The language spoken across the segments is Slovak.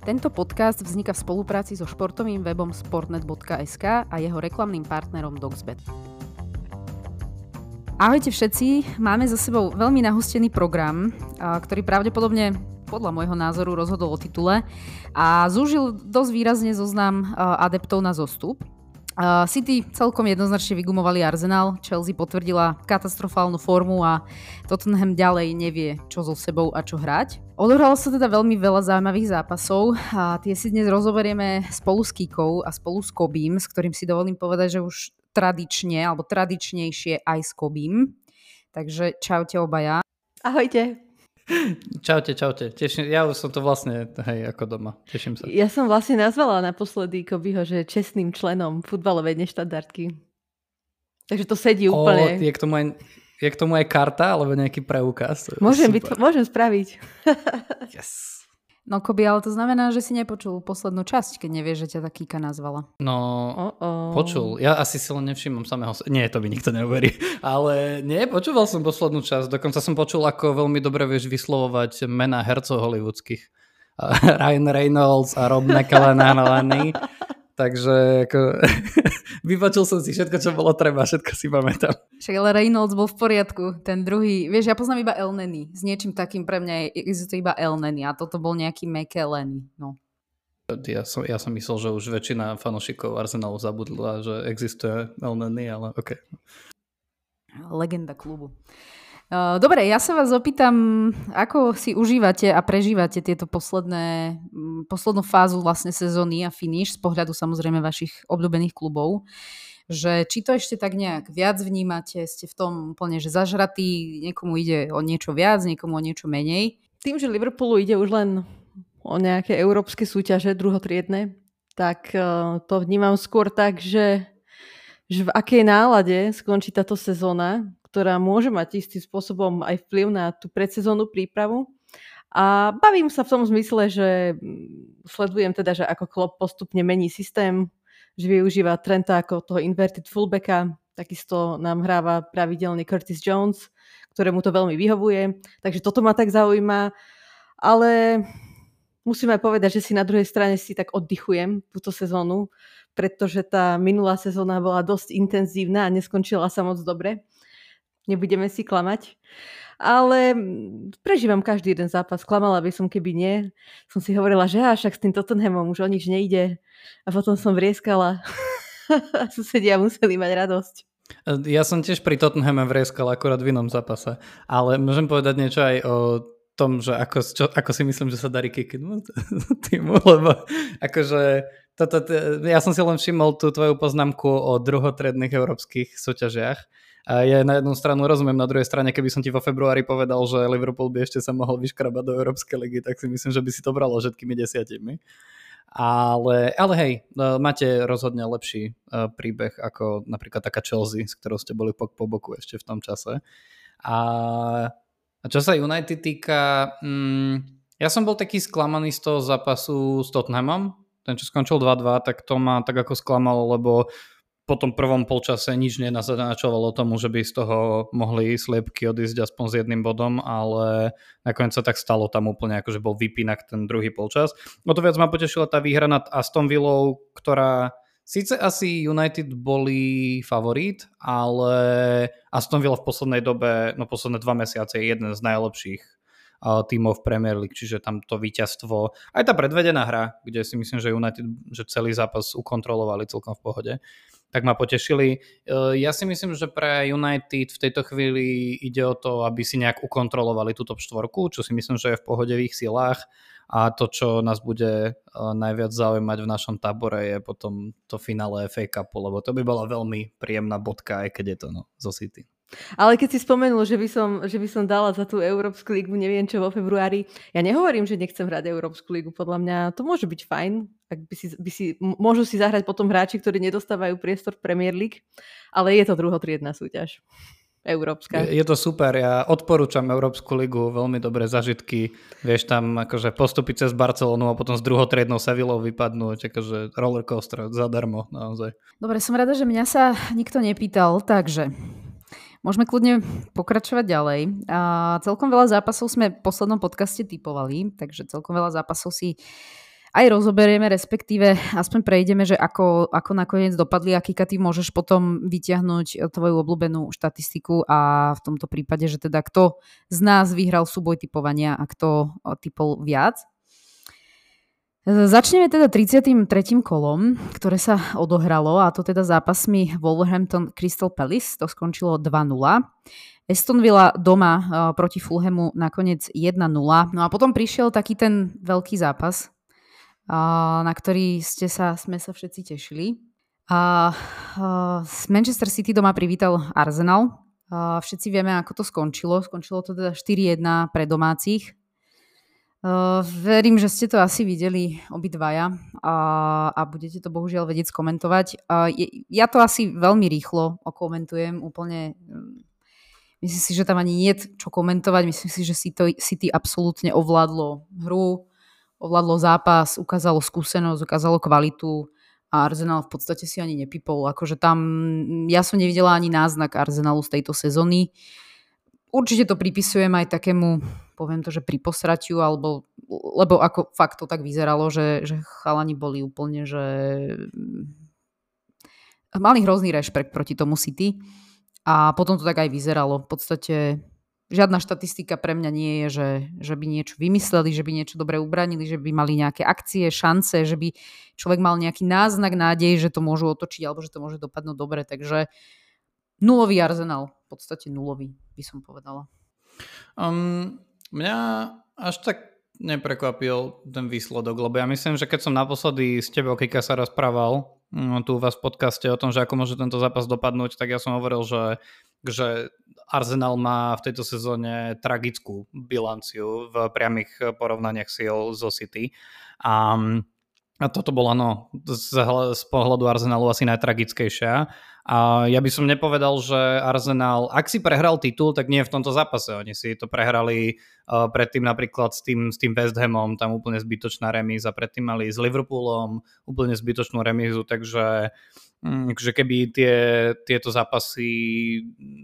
Tento podcast vzniká v spolupráci so športovým webom sportnet.sk a jeho reklamným partnerom Doxbet. Ahojte všetci, máme za sebou veľmi nahustený program, ktorý pravdepodobne podľa môjho názoru rozhodol o titule a zúžil dosť výrazne zoznam adeptov na zostup. City celkom jednoznačne vygumovali Arsenal, Chelsea potvrdila katastrofálnu formu a Tottenham ďalej nevie, čo so sebou a čo hrať. Odohralo sa teda veľmi veľa zaujímavých zápasov a tie si dnes rozoberieme spolu s Kíkou a spolu s Kobím, s ktorým si dovolím povedať, že už tradične alebo tradičnejšie aj s Kobím. Takže čaute obaja. Ahojte. Čaute. Ja už som to vlastne, hej, ako doma. Teším sa. Ja som vlastne nazvala naposledy Kobiho, že je čestným členom futbalovej neštandardky. Takže to sedí úplne. Je k tomu aj karta, alebo nejaký preukaz? Môžem spraviť. Yes. No Kobi, ale to znamená, že si nepočul poslednú časť, keď nevieš, že ťa tá Kíka nazvala. No, Počul. Ja asi si len nevšimám samého... Nie, to by nikto neuverí. Ale nie, počúval som poslednú časť. Dokonca som počul, ako veľmi dobre vieš vyslovovať mená hercov hollywoodských. Ryan Reynolds a Rob McElhenney. Takže ako... vypačil som si všetko, čo bolo treba. Všetko si pamätám. Však ale Reynolds bol v poriadku. Ten druhý... Vieš, ja poznám iba Elneny. S niečím takým pre mňa existuje iba Elneny. A toto bol nejaký McKellen. No. Ja som myslel, že už väčšina fanúšikov Arsenalu zabudla, že existuje Elneny, ale okej. Okay. Legenda klubu. Dobre, ja sa vás opýtam, ako si užívate a prežívate tieto poslednú fázu vlastne sezóny a finish z pohľadu samozrejme vašich obľúbených klubov. Že či to ešte tak nejak viac vnímate, ste v tom úplne že zažratí, niekomu ide o niečo viac, niekomu o niečo menej. Tým, že Liverpoolu ide už len o nejaké európske súťaže druhotriedne, tak to vnímam skôr tak, že v akej nálade skončí táto sezóna, ktorá môže mať istým spôsobom aj vplyv na tú predsezónnu prípravu. A bavím sa v tom zmysle, že sledujem teda, že ako Klopp postupne mení systém, že využíva Trenta ako toho inverted fullbacka, takisto nám hráva pravidelne Curtis Jones, ktorému to veľmi vyhovuje. Takže toto ma tak zaujíma. Ale musím aj povedať, že si na druhej strane si tak oddychujem túto sezónu, pretože tá minulá sezóna bola dosť intenzívna a neskončila sa moc dobre. Nebudeme si klamať. Ale prežívam každý jeden zápas. Klamala by som, keby nie. Som si hovorila, že však s tým Tottenhamom už o nič nejde. A potom som vrieskala. A susedia museli mať radosť. Ja som tiež pri Tottenhame vrieskala, akurát v inom zápase. Ale môžem povedať niečo aj o tom, že ako si myslím, že sa darí kiknúť týmu, lebo akože... Ja som si len všimol tú tvoju poznámku o druhotriednych európskych súťažiach. A ja na jednu stranu rozumiem, na druhej strane, keby som ti vo februári povedal, že Liverpool by ešte sa mohol vyškrabať do Európskej ligy, tak si myslím, že by si to bralo všetkými 10. Ale hej, máte rozhodne lepší príbeh ako napríklad taká Chelsea, s ktorou ste boli po boku ešte v tom čase. A čo sa United týka, ja som bol taký sklamaný z toho zápasu s Tottenhamom, ten čo skončil 2-2, tak to ma tak ako sklamalo, lebo po tom prvom polčase nič nenaznačovalo tomu, že by z toho mohli sliepky odísť aspoň s jedným bodom, ale nakoniec sa tak stalo, tam úplne akože bol vypínak ten druhý polčas. O to viac ma potešila tá výhra nad Aston Villou, ktorá síce asi United boli favorít, ale Aston Villa v poslednej dobe, no posledné 2 mesiace je jeden z najlepších tímov v Premier League, čiže tam to víťazstvo, aj tá predvedená hra, kde si myslím, že United že celý zápas ukontrolovali celkom v pohode, tak ma potešili. Ja si myslím, že pre United v tejto chvíli ide o to, aby si nejak ukontrolovali tú top 4, čo si myslím, že je v pohode v ich silách a to, čo nás bude najviac zaujímať v našom tábore je potom to finále FA Cupu, lebo to by bola veľmi príjemná bodka, aj keď je to zo City. Ale keď si spomenul, že by som dala za tú Európsku ligu, neviem čo, vo februári, ja nehovorím, že nechcem hrať Európsku ligu, podľa mňa to môže byť fajn, ak môžu si zahrať potom hráči, ktorí nedostávajú priestor v Premier League, ale je to druhotriedna súťaž, európska. Je to super, ja odporúčam Európsku ligu, veľmi dobré zažitky, vieš tam akože postúpiť cez Barcelonu a potom s druhotriednou Sevillou vypadnúť, akože rollercoaster zadarmo, naozaj. Dobre, som rada, že mňa sa nikto nepýtal, takže... Môžeme kľudne pokračovať ďalej. Celkom veľa zápasov sme v poslednom podcaste tipovali, takže celkom veľa zápasov si aj rozoberieme, respektíve aspoň prejdeme, že ako nakoniec dopadli a Kíka, ty môžeš potom vyťahnuť tvoju obľúbenú štatistiku a v tomto prípade, že teda kto z nás vyhral súboj tipovania a kto typol viac. Začneme teda 33. kolom, ktoré sa odohralo, a to teda zápasmi Wolverhampton Crystal Palace, to skončilo 2-0. Aston Villa doma proti Fulhamu nakoniec 1-0. No a potom prišiel taký ten veľký zápas, na ktorý sme sa všetci tešili. Manchester City doma privítal Arsenal. Všetci vieme, ako to skončilo. Skončilo to teda 4-1 pre domácich. Verím, že ste to asi videli obidvaja a budete to bohužiaľ vedieť skomentovať. Ja to asi veľmi rýchlo okomentujem, úplne myslím si, že tam ani nie je čo komentovať. Myslím si, že City absolútne ovládlo hru, ovládlo zápas, ukázalo skúsenosť, ukázalo kvalitu a Arsenal v podstate si ani nepipol. Akože tam ja som nevidela ani náznak Arsenalu z tejto sezóny. Určite to pripisujem aj takému, poviem to, že pri posratiu, alebo lebo ako fakt to tak vyzeralo, že chalani boli úplne, že mali hrozný rešpekt proti tomu City a potom to tak aj vyzeralo. V podstate žiadna štatistika pre mňa nie je, že by niečo vymysleli, že by niečo dobre ubranili, že by mali nejaké akcie, šance, že by človek mal nejaký náznak nádej, že to môžu otočiť alebo že to môže dopadnúť dobre, takže nulový Arsenal. V podstate nulový, by som povedala. Mňa až tak neprekvapil ten výsledok, lebo ja myslím, že keď som naposledy s tebou, Kíka, sa rozprával tu u vás v podcaste o tom, že ako môže tento zápas dopadnúť, tak ja som hovoril, že Arsenal má v tejto sezóne tragickú bilanciu v priamých porovnaniach síl so City. A toto bola z pohľadu Arsenalu asi najtragickejšia. A ja by som nepovedal, že Arsenal, ak si prehral titul, tak nie v tomto zápase. Oni si to prehrali predtým napríklad s tým West Hamom, tam úplne zbytočná remíza, predtým mali s Liverpoolom úplne zbytočnú remízu, takže keby tieto zápasy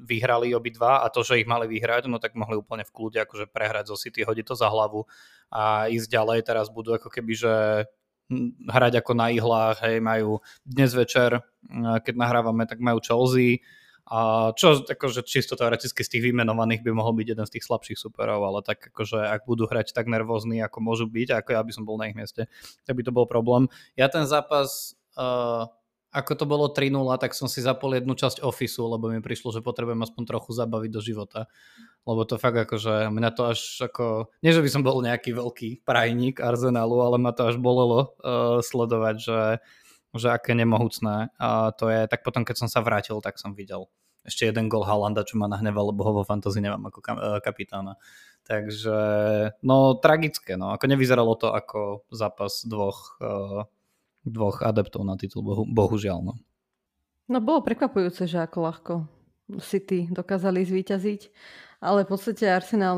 vyhrali obidva a to, že ich mali vyhrať, no tak mohli úplne v kľude akože prehrať zo City, hodiť to za hlavu a ísť ďalej. Teraz budú ako keby, že hrať ako na ihlách, hej, majú dnes večer, keď nahrávame, tak majú Chelsea, a čo akože čisto teoreticky z tých vymenovaných by mohol byť jeden z tých slabších superov, ale tak akože ak budú hrať tak nervózni, ako môžu byť, ako ja by som bol na ich mieste, tak by to bol problém. Ja ten zápas, ako to bolo 3-0, tak som si zapol jednu časť Officeu, lebo mi prišlo, že potrebujem aspoň trochu zabaviť do života, lebo to fakt akože mňa to až ako, nie že by som bol nejaký veľký prajník Arsenalu, ale ma to až bolelo sledovať, že aké nemohúcné to je. Tak potom, keď som sa vrátil, tak som videl ešte jeden gól Haalanda, čo ma nahneval, lebo ho vo fantasy nemám ako kapitána. Takže, no tragické, no. Ako nevyzeralo to ako zápas dvoch adeptov na titul, bohužiaľ, no. No bolo prekvapujúce, že ako ľahko City dokázali zvíťaziť. Ale v podstate Arsenal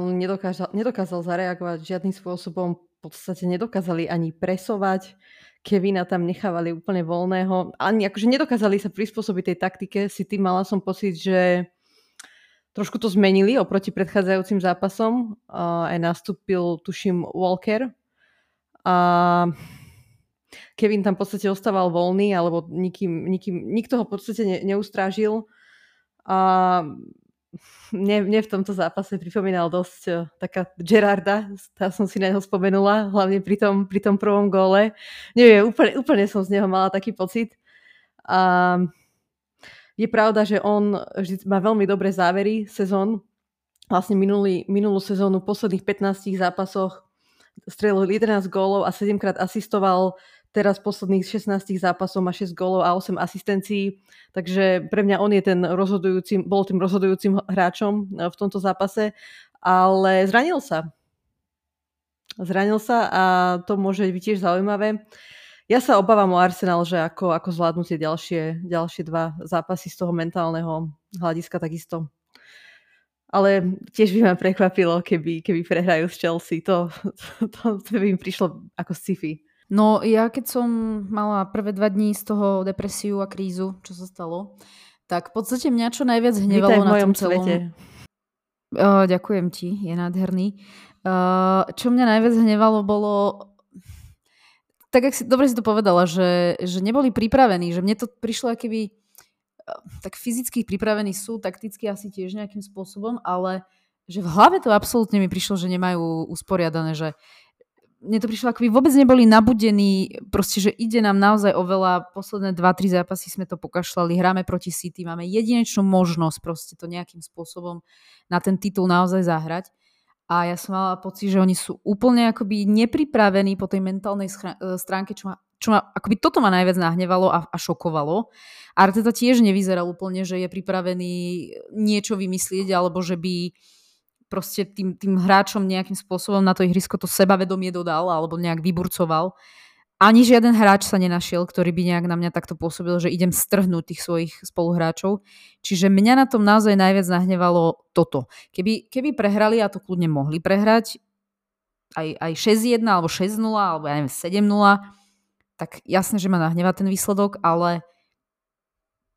nedokázal zareagovať žiadnym spôsobom. V podstate nedokázali ani presovať. Kevina tam nechávali úplne voľného. Ani akože nedokázali sa prispôsobiť tej taktike. City, mala som pocit, že trošku to zmenili oproti predchádzajúcim zápasom. Aj nastúpil, tuším, Walker. A Kevin tam v podstate ostával voľný, alebo nikto ho v podstate neustrážil. A mne v tomto zápase pripomínal dosť taká Gerarda, tá som si na neho spomenula, hlavne pri tom prvom góle. Neviem, úplne som z neho mala taký pocit. A je pravda, že on vždy má veľmi dobré závery sezón. Vlastne minulú sezónu v posledných 15 zápasoch strelil 11 gólov a 7-krát asistoval. Teraz posledných 16 zápasov má 6 gólov a 8 asistencií, takže pre mňa on je bol tým rozhodujúcim hráčom v tomto zápase, ale zranil sa. Zranil sa a to môže byť tiež zaujímavé. Ja sa obávam o Arsenal, že ako zvládnu tie ďalšie dva zápasy z toho mentálneho hľadiska takisto. Ale tiež by ma prekvapilo, keby prehrajú s Chelsea. To by im prišlo ako sci-fi. No ja keď som mala prvé 2 dní z toho depresiu a krízu, čo sa stalo, tak v podstate mňa čo najviac hnevalo na tom celom. Ďakujem ti, je nádherný. Čo mňa najviac hnevalo bolo tak jak si, dobre si to povedala, že neboli pripravení, že mne to prišlo akoby tak fyzicky pripravení sú, takticky asi tiež nejakým spôsobom, ale že v hlave to absolútne mi prišlo, že nemajú usporiadané, že mne to prišlo, akoby vôbec neboli nabudení, proste, že ide nám naozaj oveľa, posledné 2-3 zápasy sme to pokašľali, hráme proti City, máme jedinečnú možnosť proste to nejakým spôsobom na ten titul naozaj zahrať. A ja som mala pocit, že oni sú úplne akoby nepripravení po tej mentálnej stránke, čo ma akoby toto ma najviac nahnevalo a šokovalo. Arteta tiež nevyzeral úplne, že je pripravený niečo vymyslieť, alebo že by proste tým hráčom nejakým spôsobom na to ihrisko to sebavedomie dodal alebo nejak vyburcoval. Ani žiaden hráč sa nenašiel, ktorý by nejak na mňa takto pôsobil, že idem strhnúť tých svojich spoluhráčov. Čiže mňa na tom naozaj najviac nahnevalo toto. Keby prehrali, a to kľudne mohli prehrať, aj 6-1 alebo 6-0 alebo ja neviem 7-0, tak jasne, že ma nahnevá ten výsledok, ale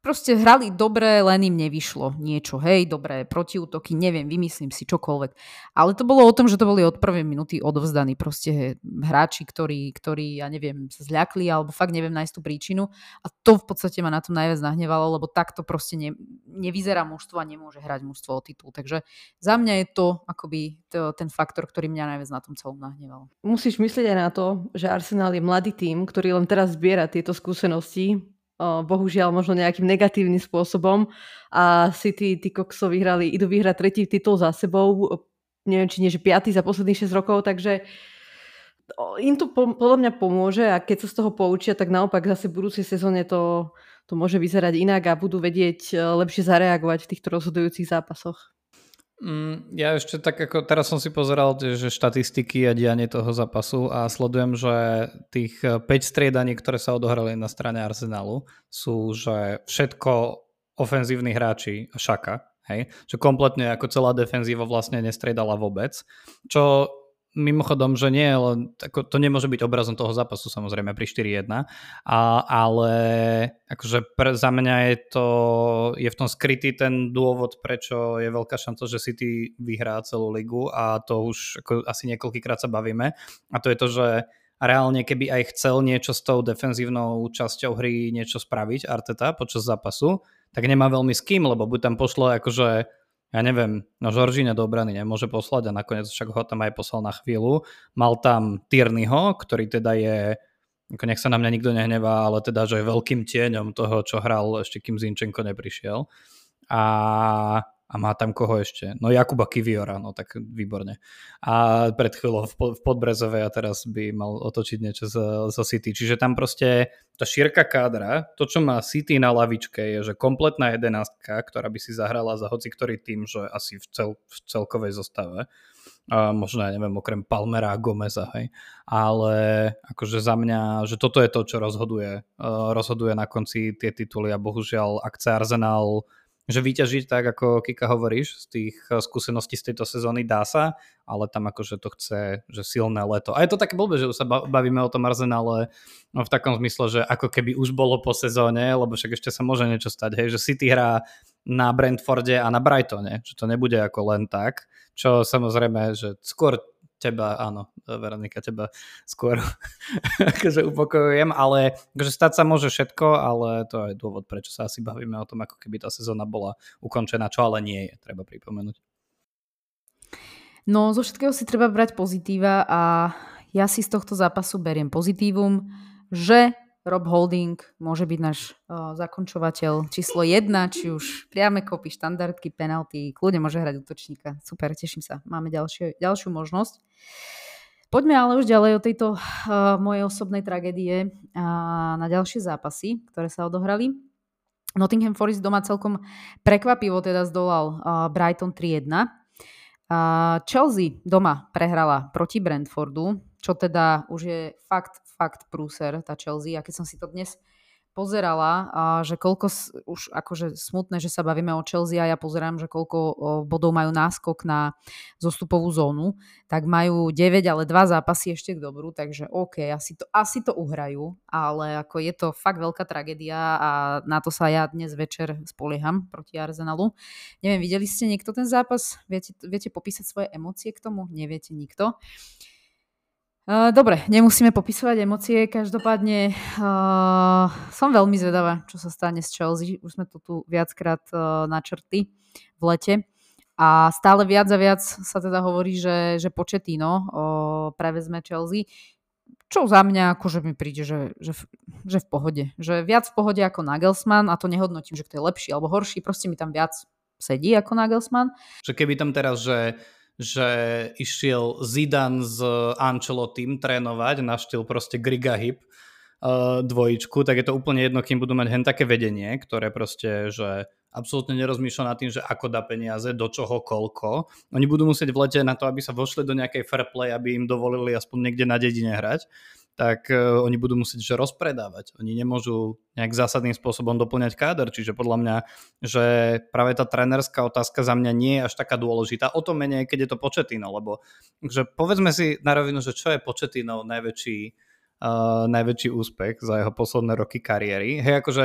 proste hrali dobre, len im nevyšlo niečo. Hej, dobré protiútoky, neviem, vymyslím si čokoľvek. Ale to bolo o tom, že to boli od prvej minúty odovzdaní proste hráči, ktorí, ja neviem, sa zľakli alebo fakt neviem nájsť tú príčinu. A to v podstate ma na tom najviac nahnevalo, lebo takto proste nevyzerá mužstvo a nemôže hrať mužstvo o titul. Takže za mňa je to akoby ten faktor, ktorý mňa najviac na tom celom nahneval. Musíš myslieť aj na to, že Arsenal je mladý tím, ktorý len teraz zbiera tieto skúsenosti. Bohužiaľ možno nejakým negatívnym spôsobom a City, tí Coxo vyhrali, idú vyhrať 3. titul za sebou, neviem či nie, že 5. za posledných 6 rokov, takže im to podľa mňa pomôže a keď sa z toho poučia, tak naopak zase v budúcej sezóne to môže vyzerať inak a budú vedieť lepšie zareagovať v týchto rozhodujúcich zápasoch. Ja ešte tak ako teraz som si pozeral že štatistiky a dianie toho zápasu a sledujem, že tých 5 striedaní, ktoré sa odohrali na strane Arsenalu, sú že všetko ofenzívni hráči Šaka, hej? Že kompletne ako celá defenzíva vlastne nestriedala vôbec, čo mimochodom, že nie, ale to nemôže byť obrazom toho zápasu samozrejme pri 4-1, ale akože za mňa je v tom skrytý ten dôvod, prečo je veľká šanca, že City vyhrá celú ligu a to už ako, asi niekoľkýkrát sa bavíme a to je to, že reálne keby aj chcel niečo s tou defenzívnou časťou hry niečo spraviť Arteta počas zápasu, tak nemá veľmi s kým, lebo buď tam pošle akože ja neviem, no Žoržíňa do obrany nemôže poslať a nakoniec však ho tam aj poslal na chvíľu. Mal tam Tierneyho, ktorý teda je, nech sa na mňa nikto nehnevá, ale teda, že je veľkým tieňom toho, čo hral ešte kým Zinčenko neprišiel. A má tam koho ešte? No Jakuba Kiviora, no tak výborne. A pred chvíľou v Podbrezove a teraz by mal otočiť niečo zo City. Čiže tam proste tá šírka kádra, to čo má City na lavičke je, že kompletná jedenástka, ktorá by si zahrala za hoci ktorý tým, že asi v celkovej zostave. A možno, ja neviem, okrem Palmera a Gomeza, hej. Ale akože za mňa, že toto je to, čo rozhoduje na konci tie tituly a bohužiaľ akcia Arsenal že vyťažiť tak, ako Kíka hovoríš, z tých skúseností z tejto sezóny dá sa, ale tam akože to chce, že silné leto. A je to také blbé, že sa bavíme o tom Arsenále v takom zmysle, že ako keby už bolo po sezóne, lebo však ešte sa môže niečo stať, hej, že City hrá na Brentforde a na Brightone, že to nebude ako len tak, čo samozrejme, že skôr teba, áno, Veronika, teba skôr akože upokojujem, ale akože stať sa môže všetko, ale to je dôvod, prečo sa asi bavíme o tom, ako keby tá sezóna bola ukončená, čo ale nie je, treba pripomenúť. No, zo všetkého si treba brať pozitíva a ja si z tohto zápasu beriem pozitívum, že Rob Holding môže byť náš zakončovateľ číslo 1, či už priame kopy, štandardky, penalty, kľudne môže hrať útočníka. Super, teším sa, máme ďalšiu možnosť. Poďme ale už ďalej o tejto mojej osobnej tragédie na ďalšie zápasy, ktoré sa odohrali. Nottingham Forest doma celkom prekvapivo teda zdolal Brighton 3-1. Chelsea doma prehrala proti Brentfordu, čo teda už je fakt prúser tá Chelsea. A keď som si to dnes pozerala, že koľko, už akože smutné, že sa bavíme o Chelsea a ja pozerám, že koľko bodov majú náskok na zostupovú zónu, tak majú 9, ale 2 zápasy ešte k dobru, takže OK, asi to uhrajú, ale ako je to fakt veľká tragédia a na to sa ja dnes večer spolieham proti Arsenalu. Neviem, videli ste niekto ten zápas? Viete popísať svoje emócie k tomu? Neviete nikto. Dobre, nemusíme popisovať emócie, každopádne som veľmi zvedavá, čo sa stane s Chelsea. Už sme to tu viackrát načrtli v lete a stále viac a viac sa teda hovorí, že Pochettino prevezme Chelsea, čo za mňa akože mi príde, že v pohode. Že viac v pohode ako Nagelsmann, a to nehodnotím, že kto je lepší alebo horší, proste mi tam viac sedí ako Nagelsmann. Že keby tam teraz, že išiel Zidane s Ancelottim trénovať, naštil proste Grigahib dvojičku, tak je to úplne jedno, kým budú mať hen také vedenie, ktoré proste, že absolútne nerozmýšľa nad tým, že ako dá peniaze, do čoho, koľko. Oni budú musieť v lete na to, aby sa vošli do nejakej fair play, aby im dovolili aspoň niekde na dedine hrať, tak oni budú musieť že rozpredávať. Oni nemôžu nejak zásadným spôsobom doplňať káder, čiže podľa mňa, že práve tá trenerská otázka za mňa nie je až taká dôležitá. O to menej, keď je to Pochettino, lebo že povedzme si na rovinu, že čo je Pochettino najväčší úspech za jeho posledné roky kariéry. Hej, akože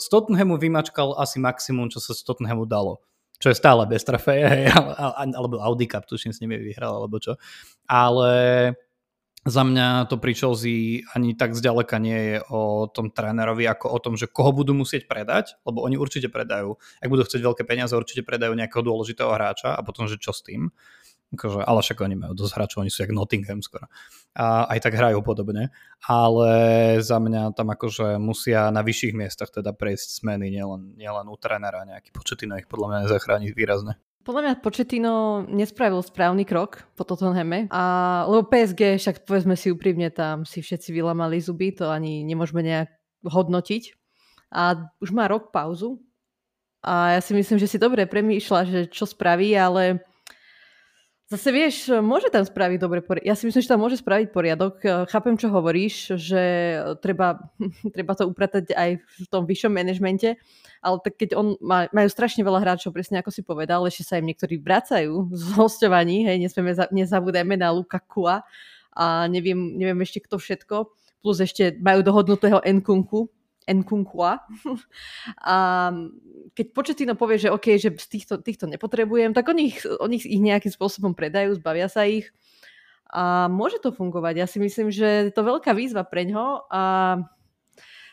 z Tottenhamu vymačkal asi maximum, čo sa z Tottenhamu dalo. Čo je stále bez trofeje, hej, alebo Audi Cup, tuším, s nimi vyhral, alebo čo. Ale za mňa to pri Chelsea ani tak zďaleka nie je o tom trénerovi, ako o tom, že koho budú musieť predať, lebo oni určite predajú. Ak budú chcieť veľké peniaze, určite predajú nejakého dôležitého hráča a potom, že čo s tým. Akože, ale však oni majú dosť hráčov, oni sú jak Nottingham skoro. A aj tak hrajú podobne. Ale za mňa tam akože musia na vyšších miestach teda prejsť zmeny, nielen u trénera nejaký Pochettino ich podľa mňa nezachrániť výrazne. Podľa mňa Pochettino nespravil správny krok po Tottenhame, lebo PSG, však povedzme si úprimne, tam si všetci vylamali zuby, to ani nemôžeme nejak hodnotiť. A už má rok pauzu a ja si myslím, že si dobre premýšľa, že čo spraví, ale zase vieš, môže tam spraviť dobre poriadok. Ja si myslím, že tam môže spraviť poriadok. Chápem, čo hovoríš, že treba to upratať aj v tom vyššom manažmente, ale tak keď majú strašne veľa hráčov, presne ako si povedal, ešte sa im niektorí vracajú z hosťovaní, hej, nezabúdajme na Lukaku a neviem ešte kto všetko, plus ešte majú dohodnutého Nkunku. A keď Pochettino povie, že OK, že z týchto nepotrebujem, tak oni ich nejakým spôsobom predajú, zbavia sa ich a môže to fungovať. Ja si myslím, že to je veľká výzva preňho a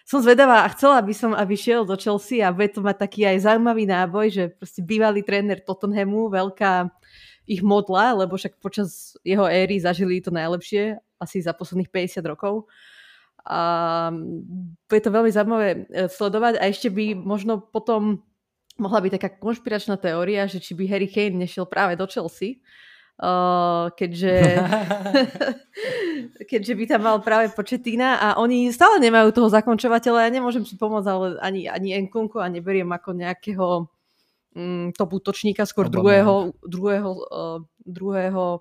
som zvedavá a chcela by som, aby šiel do Chelsea a bude to mať taký aj zaujímavý náboj, že proste bývalý tréner Tottenhamu, veľká ich modla, lebo však počas jeho éry zažili to najlepšie asi za posledných 50 rokov. A bude to veľmi zaujímavé sledovať a ešte by možno potom mohla byť taká konšpiračná teória, že či by Harry Kane nešiel práve do Chelsea, keďže by tam mal práve Pochettina a oni stále nemajú toho zakončovateľa. Ja nemôžem si pomôcť, ale ani Nkunku a neberiem ako nejakého top útočníka, skôr druhého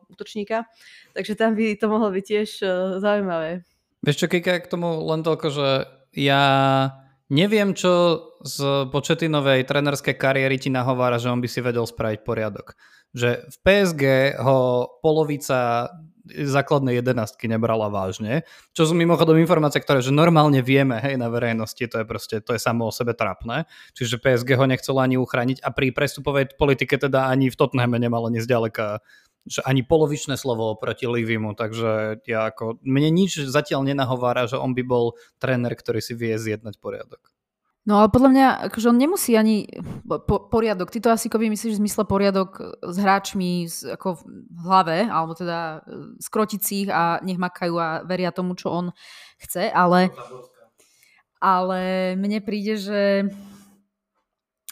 útočníka. Takže tam by to mohlo byť tiež zaujímavé. Vieš čo, Kíka, k tomu len toľko, že ja neviem, čo z Pochettinovej trénerskej kariéry ti nahovára, že on by si vedel spraviť poriadok. Že v PSG ho polovica základnej 11-ky nebrala vážne, čo sú mimochodom informácie, ktoré že normálne vieme, hej, na verejnosti, to je proste, to je samo o sebe trápne, čiže PSG ho nechcelo ani uchrániť a pri prestupovej politike teda ani v Tottenhame nemalo ani zďaleka, že ani polovičné slovo proti Livimu, takže ja mne nič zatiaľ nenahovára, že on by bol tréner, ktorý si vie zjednať poriadok. No ale podľa mňa, akože on nemusí ani poriadok. Ty to asi, Kobi, myslíš v zmysle poriadok s hráčmi ako v hlave, alebo teda skrotiť si ich a nech makajú a veria tomu, čo on chce, ale mne príde, že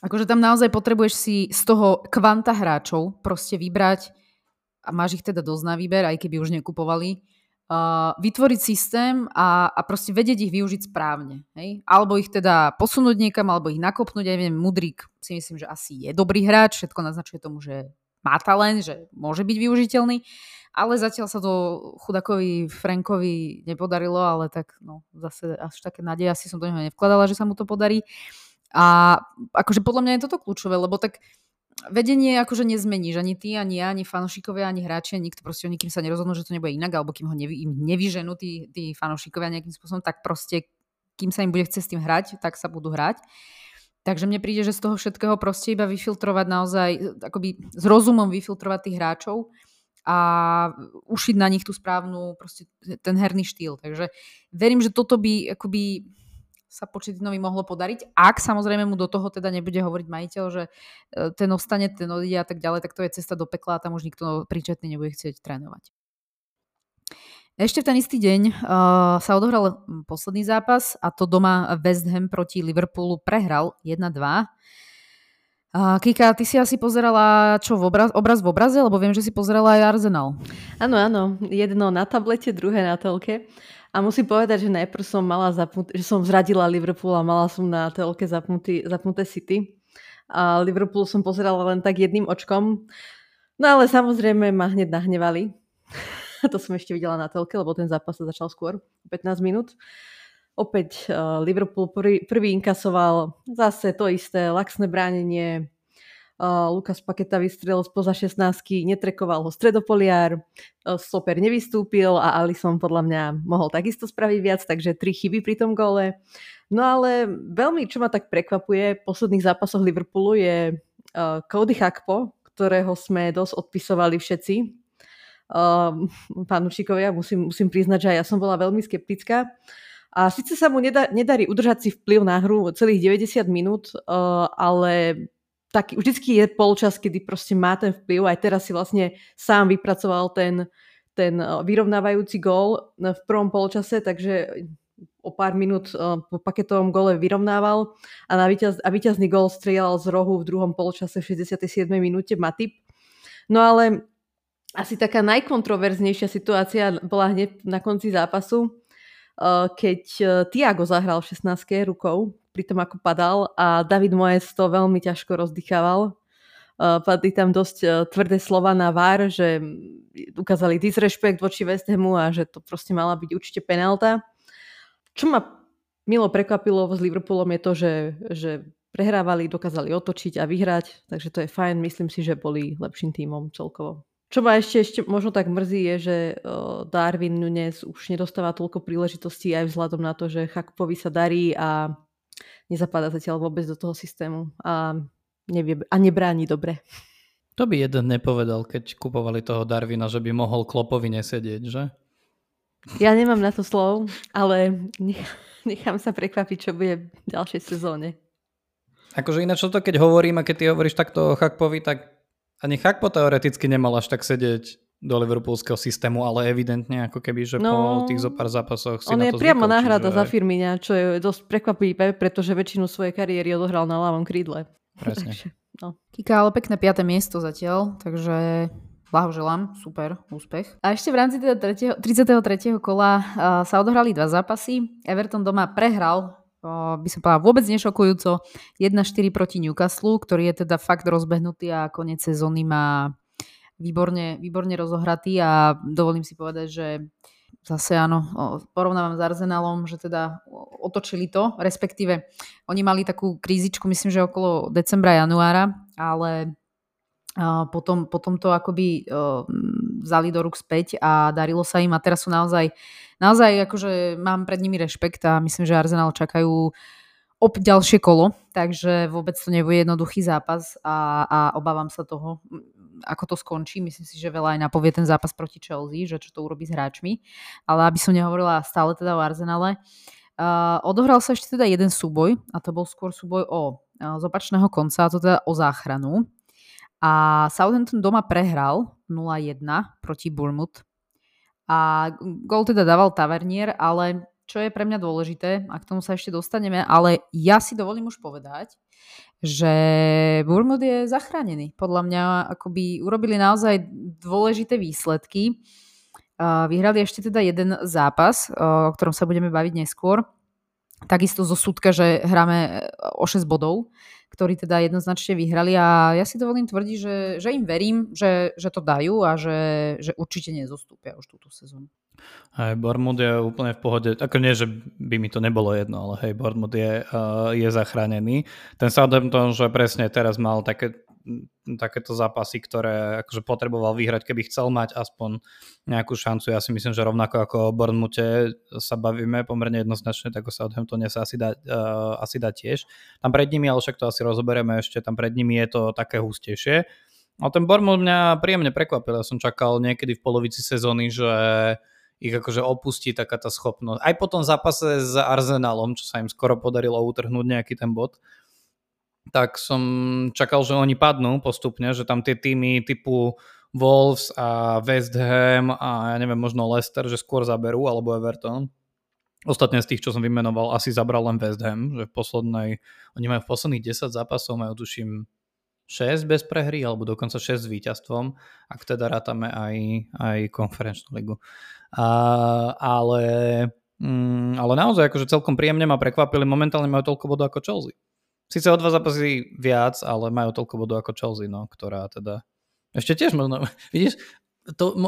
akože tam naozaj potrebuješ si z toho kvanta hráčov proste vybrať a máš ich teda dosť na výber, aj keby už nekupovali, vytvoriť systém a proste vedieť ich využiť správne. Hej? Alebo ich teda posunúť niekam, alebo ich nakopnúť. Ja neviem, Mudrík si myslím, že asi je dobrý hráč. Všetko naznačuje tomu, že má talent, že môže byť využiteľný. Ale zatiaľ sa to chudakovi Frankovi nepodarilo, ale tak no, zase až také nádeje asi som do neho nevkladala, že sa mu to podarí. A akože podľa mňa je toto kľúčové, lebo tak vedenie akože nezmeníš, ani ty, ani ja, ani fanúšikovia, ani hráči, nikto, proste oni, kým sa nerozhodnú, že to nebude inak, alebo kým ho nevyženú tí fanúšikovia nejakým spôsobom, tak proste, kým sa im bude chce s tým hrať, tak sa budú hrať. Takže mne príde, že z toho všetkého proste iba vyfiltrovať naozaj, akoby s rozumom vyfiltrovať tých hráčov a ušiť na nich tú správnu, proste ten herný štýl. Takže verím, že toto by akoby sa Pochettinovi mohlo podariť. Ak samozrejme mu do toho teda nebude hovoriť majiteľ, že ten ostane, ten odíde a tak ďalej, tak to je cesta do pekla a tam už nikto príčetný nebude chcieť trénovať. Ešte v ten istý deň sa odohral posledný zápas a to doma West Ham proti Liverpoolu prehral 1-2. Kíka, ty si asi pozerala čo obraz v obraze, lebo viem, že si pozerala aj Arsenal. Áno, jedno na tablete, druhé na telke. A musím povedať, že najprv som mala zapnuté, že som zradila Liverpool a mala som na telke zapnuté City. A Liverpool som pozerala len tak jedným očkom. No ale samozrejme ma hneď nahnevali. To som ešte videla na telke, lebo ten zápas sa začal skôr, 15 minút. Opäť Liverpool prvý inkasoval zase to isté, laxné bránenie. Lukas Paketa vystrelil spoza 16-ky, netrekoval ho stredopoliár, stoper nevystúpil a Alisson podľa mňa mohol takisto spraviť viac, takže 3 chyby pri tom gole. No ale veľmi, čo ma tak prekvapuje v posledných zápasoch Liverpoolu je Cody Gakpo, ktorého sme dosť odpisovali všetci. Fanúšikovia, musím priznať, že ja som bola veľmi skeptická a síce sa mu nedarí udržať si vplyv na hru celých 90 minút, ale tak vždycky je polčas, kedy proste má ten vplyv, aj teraz si vlastne sám vypracoval ten vyrovnávajúci gól v prvom polčase, takže o pár minút po paketovom gole vyrovnával a víťazný gól strieľal z rohu v druhom polčase v 67. minúte Matip. No ale asi taká najkontroverznejšia situácia bola hneď na konci zápasu, keď Thiago zahral v 16-ke rukou, pri tom ako padal a David Moyes to veľmi ťažko rozdychával. Padli tam dosť tvrdé slova na VAR, že ukázali disrespekt voči West Hamu a že to proste mala byť určite penálta. Čo ma milo prekvapilo s Liverpoolom je to, že prehrávali, dokázali otočiť a vyhrať, takže to je fajn. Myslím si, že boli lepším tímom celkovo. Čo ma ešte možno tak mrzí je, že Darwin Núñez už nedostáva toľko príležitostí aj vzhľadom na to, že Gakpovi sa darí a nezapadá zatiaľ vôbec do toho systému a nebráni dobre. To by jeden nepovedal, keď kupovali toho Darwina, že by mohol Kloppovi nesedieť, že? Ja nemám na to slov, ale nechám sa prekvapiť, čo bude v ďalšej sezóne. Akože ináč toto, keď hovorím a keď ty hovoríš takto o Gakpovi, tak ani Gakpo teoreticky nemal až tak sedieť do liverpoolského systému, ale evidentne ako keby, že po tých zopár zápasoch si na to zvykol. On je priamo náhrada za Firmina, čo je dosť prekvapivé, pretože väčšinu svojej kariéry odohral na ľavom krídle. Presne. Takže, no. Kíka, ale pekné 5. miesto zatiaľ, takže blahoželám, super, úspech. A ešte v rámci teda 33. kola sa odohrali dva zápasy. Everton doma prehral, by som povedala vôbec nešokujúco, 1-4 proti Newcastle, ktorý je teda fakt rozbehnutý a koniec sezóny má výborne rozohratý a dovolím si povedať, že zase áno, porovnávam s Arsenalom, že teda otočili to, respektíve oni mali takú krízičku, myslím, že okolo decembra, januára, ale potom to akoby vzali do rúk späť a darilo sa im a teraz sú naozaj akože mám pred nimi rešpekt a myslím, že Arsenal čakajú ďalšie kolo, takže vôbec to nebude jednoduchý zápas a obávam sa toho, ako to skončí. Myslím si, že veľa aj napovie ten zápas proti Chelsea, že čo to urobí s hráčmi, ale aby som nehovorila stále teda o Arsenale. Odohral sa ešte teda jeden súboj a to bol skôr súboj z opačného konca, a to teda o záchranu. A Southampton doma prehral 0-1 proti Bournemouth. A gól teda dával Tavernier, ale čo je pre mňa dôležité, a k tomu sa ešte dostaneme, ale ja si dovolím už povedať, že Bournemouth je zachránený. Podľa mňa akoby urobili naozaj dôležité výsledky. Vyhrali ešte teda jeden zápas, o ktorom sa budeme baviť neskôr. Takisto zo súdka, že hráme o 6 bodov, ktorí teda jednoznačne vyhrali a ja si dovolím tvrdiť, že im verím, že to dajú a že určite nezostúpia už túto sezónu. Hej, Bournemouth je úplne v pohode, ako nie, že by mi to nebolo jedno, ale hej, Bournemouth je zachránený. Ten Southampton, že presne teraz mal takéto zápasy, ktoré akože potreboval vyhrať, keby chcel mať aspoň nejakú šancu. Ja si myslím, že rovnako ako o Bournemouthe sa bavíme pomerne jednoznačne, tak o Southamptone sa asi dá tiež. Tam pred nimi, ale však to asi rozoberieme ešte, tam pred nimi je to také hustejšie. No ten Bournemouth mňa príjemne prekvapil. Ja som čakal niekedy v polovici sezóny, že ich akože opustí taká tá schopnosť. Aj po tom zápase s Arsenalom, čo sa im skoro podarilo utrhnúť nejaký ten bod, tak som čakal, že oni padnú postupne, že tam tie týmy typu Wolves a West Ham a ja neviem, možno Leicester, že skôr zaberú, alebo Everton. Ostatne z tých, čo som vymenoval, asi zabral len West Ham, že v poslednej, oni majú v posledných 10 zápasov, majú tuším 6 bez prehry, alebo dokonca 6 s víťazstvom, ak teda rátame aj konferenčnú ligu. Ale naozaj, akože celkom príjemne ma prekvapili, momentálne majú toľko bodov ako Chelsea. Sice o 2 zápasy viac, ale majú toľko bodov ako Chelsea, no, ktorá teda... Ešte tiež možno... Vidíš,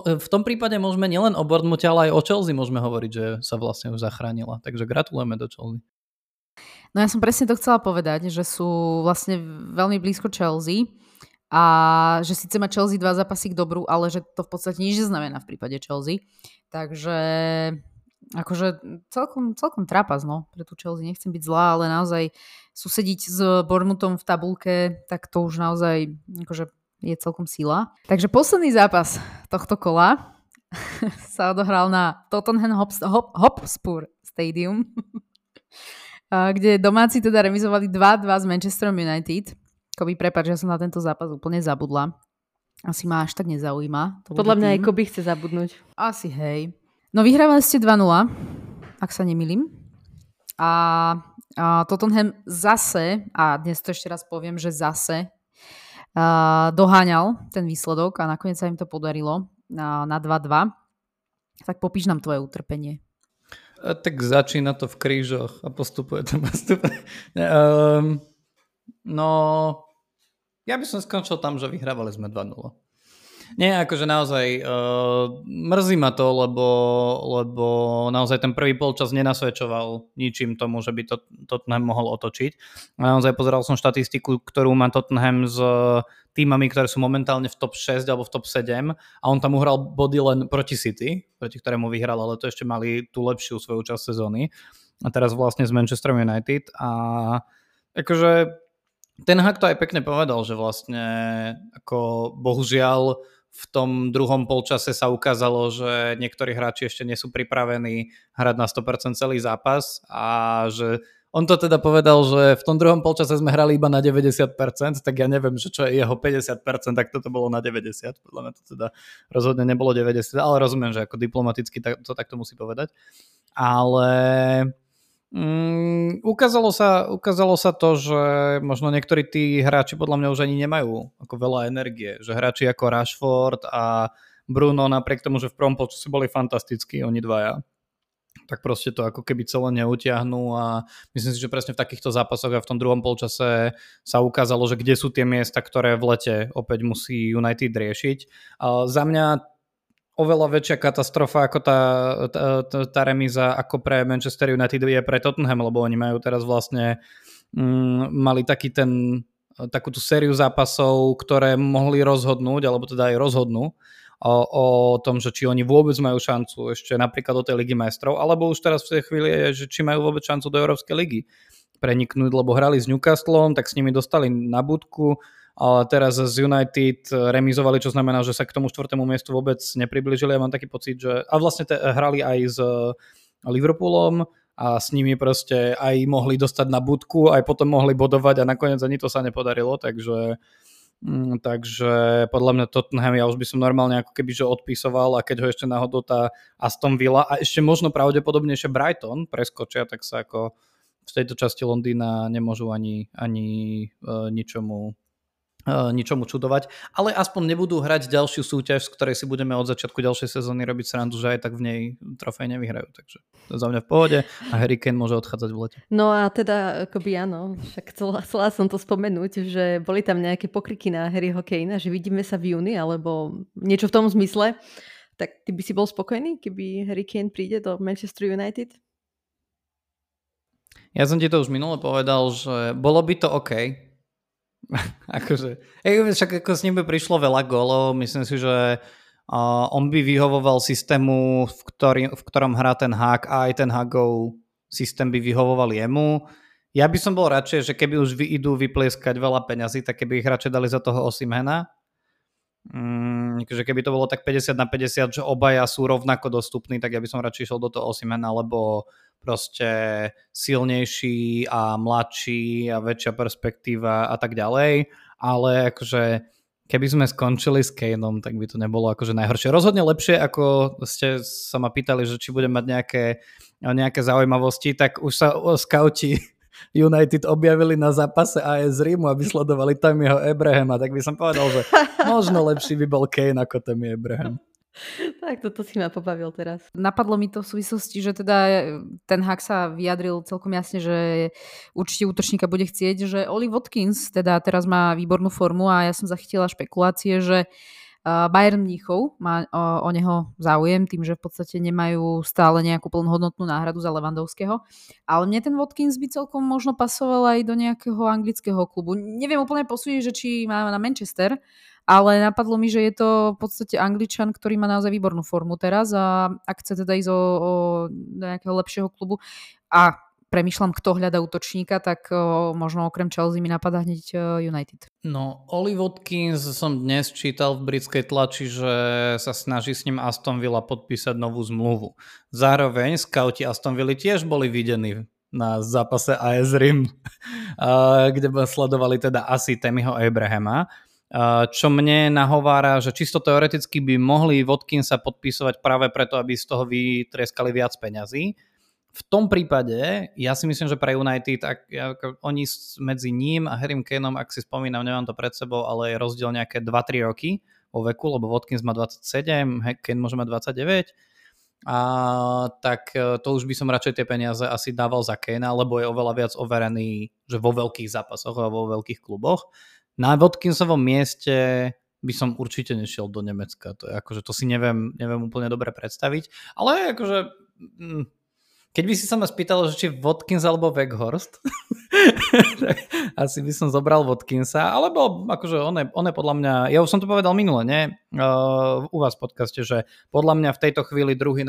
v tom prípade môžeme nielen o Bournemouth, ale aj o Chelsea môžeme hovoriť, že sa vlastne už zachránila. Takže gratulujeme do Chelsea. No ja som presne to chcela povedať, že sú vlastne veľmi blízko Chelsea a že síce má Chelsea 2 zápasy k dobru, ale že to v podstate nič neznamená v prípade Chelsea. Takže akože celkom trápas, no, pre tú Chelsea. Nechcem byť zlá, ale naozaj susediť s Bournemouthom v tabulke, tak to už naozaj akože je celkom sila. Takže posledný zápas tohto kola sa odohral na Tottenham Hotspur Stadium, kde domáci teda remizovali 2-2 s Manchesterom United. Kobi, prepáč, ja som na tento zápas úplne zabudla. Asi ma až tak nezaujíma. Podľa mňa aj Kobi chce zabudnúť. Asi, hej. No vyhrávali ste 2-0, ak sa nemýlim. A Tottenham zase, a dnes to ešte raz poviem, že zase doháňal ten výsledok a nakoniec sa im to podarilo na 2-2. Tak popíš nám tvoje utrpenie. Tak začína to v krížoch a postupuje to postupne. No, ja by som skončil tam, že vyhrávali sme 2-0. Nie, akože naozaj mrzí ma to, lebo naozaj ten prvý polčas nenasvedčoval ničím tomu, že by to Tottenham mohol otočiť. Naozaj pozeral som štatistiku, ktorú má Tottenham s týmami, ktoré sú momentálne v top 6 alebo v top 7 a on tam uhral body len proti City, proti ktorému vyhral, ale to ešte mali tú lepšiu svoju časť sezóny. A teraz vlastne s Manchesterom United a akože ten Hag to aj pekne povedal, že vlastne ako bohužiaľ v tom druhom polčase sa ukázalo, že niektorí hráči ešte nie sú pripravení hrať na 100% celý zápas a že on to teda povedal, že v tom druhom polčase sme hrali iba na 90%, tak ja neviem, že čo je jeho 50%, tak toto bolo na 90%, podľa mňa to teda rozhodne nebolo 90%, ale rozumiem, že ako diplomaticky to takto musí povedať, ale... Ukázalo sa to, že možno niektorí tí hráči podľa mňa už ani nemajú ako veľa energie, že hráči ako Rashford a Bruno napriek tomu, že v prvom polčase boli fantastickí oni dvaja, tak proste to ako keby celé neutiahnú a myslím si, že presne v takýchto zápasoch a v tom druhom polčase sa ukázalo, že kde sú tie miesta, ktoré v lete opäť musí United riešiť. A za mňa oveľa väčšia katastrofa ako tá remíza ako pre Manchester United je pre Tottenham, lebo oni majú teraz vlastne mali takúto sériu zápasov, ktoré mohli rozhodnúť, alebo teda aj rozhodnú o tom, že či oni vôbec majú šancu ešte napríklad do tej Ligy majstrov, alebo už teraz v tej chvíli je, že či majú vôbec šancu do Európskej ligy preniknúť, lebo hrali s Newcastlom, tak s nimi dostali na budku. Ale teraz z United remizovali, čo znamená, že sa k tomu 4. miestu vôbec nepriblížili. Ja mám taký pocit, že... A vlastne hrali aj s Liverpoolom a s nimi proste aj mohli dostať na budku, aj potom mohli bodovať a nakoniec ani to sa nepodarilo. Takže podľa mňa Tottenham ja už by som normálne ako keby že odpisoval a keď ho ešte náhodou tá Aston Villa a ešte možno pravdepodobnejšie Brighton preskočia, tak sa ako v tejto časti Londýna nemôžu ani ničomu čudovať, ale aspoň nebudú hrať ďalšiu súťaž, z ktorej si budeme od začiatku ďalšej sezóny robiť srandu, že aj tak v nej trofej nevyhrajú, takže to je za mňa v pohode a Harry Kane môže odchádzať v lete. No a teda akoby áno, však chcela som to spomenúť, že boli tam nejaké pokriky na Harryho Kanea, že vidíme sa v júni alebo niečo v tom zmysle, tak ty by si bol spokojný, keby Harry Kane príde do Manchester United? Ja som ti to už minule povedal, že bolo by to OK. Akože, však ako s ním by prišlo veľa gólov, myslím si, že on by vyhovoval systému, v ktorom hrá ten Hag a aj ten Hagov systém by vyhovoval jemu. Ja by som bol radšej, že keby už idú vyplieskať veľa peňazí, tak keby ich radšej dali za toho Osimhena Takže keby to bolo tak 50-50, že obaja sú rovnako dostupní, tak ja by som radšej išiel do toho Osimhena, lebo proste silnejší a mladší a väčšia perspektíva a tak ďalej, ale akože keby sme skončili s Kaneom, tak by to nebolo akože najhoršie. Rozhodne lepšie, ako ste sa ma pýtali, že či budem mať nejaké zaujímavosti, tak už sa skauti United objavili na zápase AS Rímu a vysledovali tam jeho Abrahama, tak by som povedal, že možno lepší by bol Kane ako ten Abraham. Tak toto si ma pobavil teraz. Napadlo mi to v súvislosti, že teda ten Hag sa vyjadril celkom jasne, že určite útočníka bude chcieť, že Ollie Watkins teda teraz má výbornú formu a ja som zachytila špekulácie, že Bayern Mníchov má o neho záujem tým, že v podstate nemajú stále nejakú plnohodnotnú náhradu za Lewandowského. Ale mne ten Watkins by celkom možno pasoval aj do nejakého anglického klubu. Neviem úplne posúdiť, že či má na Manchester, ale napadlo mi, že je to v podstate Angličan, ktorý má naozaj výbornú formu teraz a ak chce teda ísť do nejakého lepšieho klubu a premýšľam, kto hľada útočníka, tak možno okrem Chelsea mi napadá hneď United. No, Ollie Watkins som dnes čítal v britskej tlači, že sa snaží s ním Aston Villa podpísať novú zmluvu. Zároveň skauti Aston Villa tiež boli videní na zápase AS Rím, kde sledovali teda asi Tamiho Abrahama. Čo mne nahovára, že čisto teoreticky by mohli Watkinsa podpísovať práve preto, aby z toho vytrieskali viac peňazí. V tom prípade, ja si myslím, že pre United, oni medzi ním a Harrym Kaneom, ak si spomínam, nemám to pred sebou, ale je rozdiel nejaké 2-3 roky vo veku, lebo Watkins má 27, Kane môže mať 29, a tak to už by som radšej tie peniaze asi dával za Kanea, lebo je oveľa viac overený, že vo veľkých zápasoch a vo veľkých kluboch. Na Watkinsovom mieste by som určite nešiel do Nemecka, to je akože, to si neviem úplne dobre predstaviť, ale akože... Keď by si sa ma spýtal, že či Watkins alebo Weghorst, tak asi by som zobral Watkinsa, alebo akože on je podľa mňa, ja už som to povedal minule, nie? U vás v podcaste, že podľa mňa v tejto chvíli druhý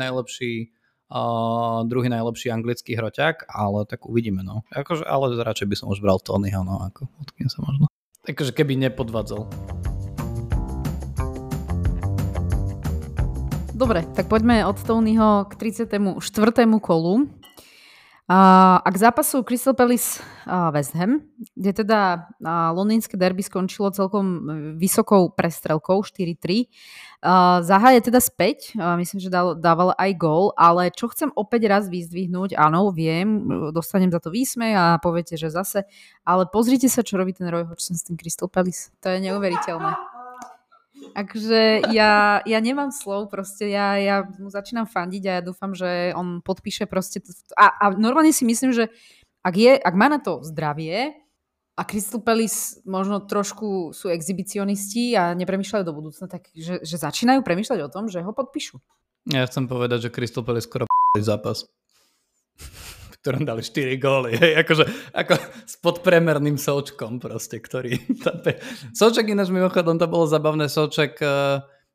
najlepší anglický hroťák, ale tak uvidíme, no. Akože, ale radšej by som už bral Tonyho, no, ako Watkinsa možno. Takže keby nepodvádzal. Dobre, tak poďme od Tonyho k 34. kolu. A k zápasu Crystal Palace West Ham, kde teda londýnske derby skončilo celkom vysokou prestrelkou 4-3. Zaha je teda späť, myslím, že dával aj gól, ale čo chcem opäť raz vyzdvihnúť, áno, viem, dostanem za to výsmej a poviete, že zase, ale pozrite sa, čo robí ten Roy Hodgson s tým Crystal Palace. To je neuveriteľné. Takže ja nemám slov, proste ja mu začínam fandiť a ja dúfam, že on podpíše proste... A normálne si myslím, že ak má na to zdravie a Crystal Palace možno trošku sú exhibicionisti a nepremýšľajú do budúcna, tak že začínajú premýšľať o tom, že ho podpíšu. Ja chcem povedať, že Crystal Palace skoro zápas, v ktorom dali 4 góly. Hej, ako s podpremerným Součkom proste, ktorý... Souček ináč mimochodom, to bolo zabavné. Souček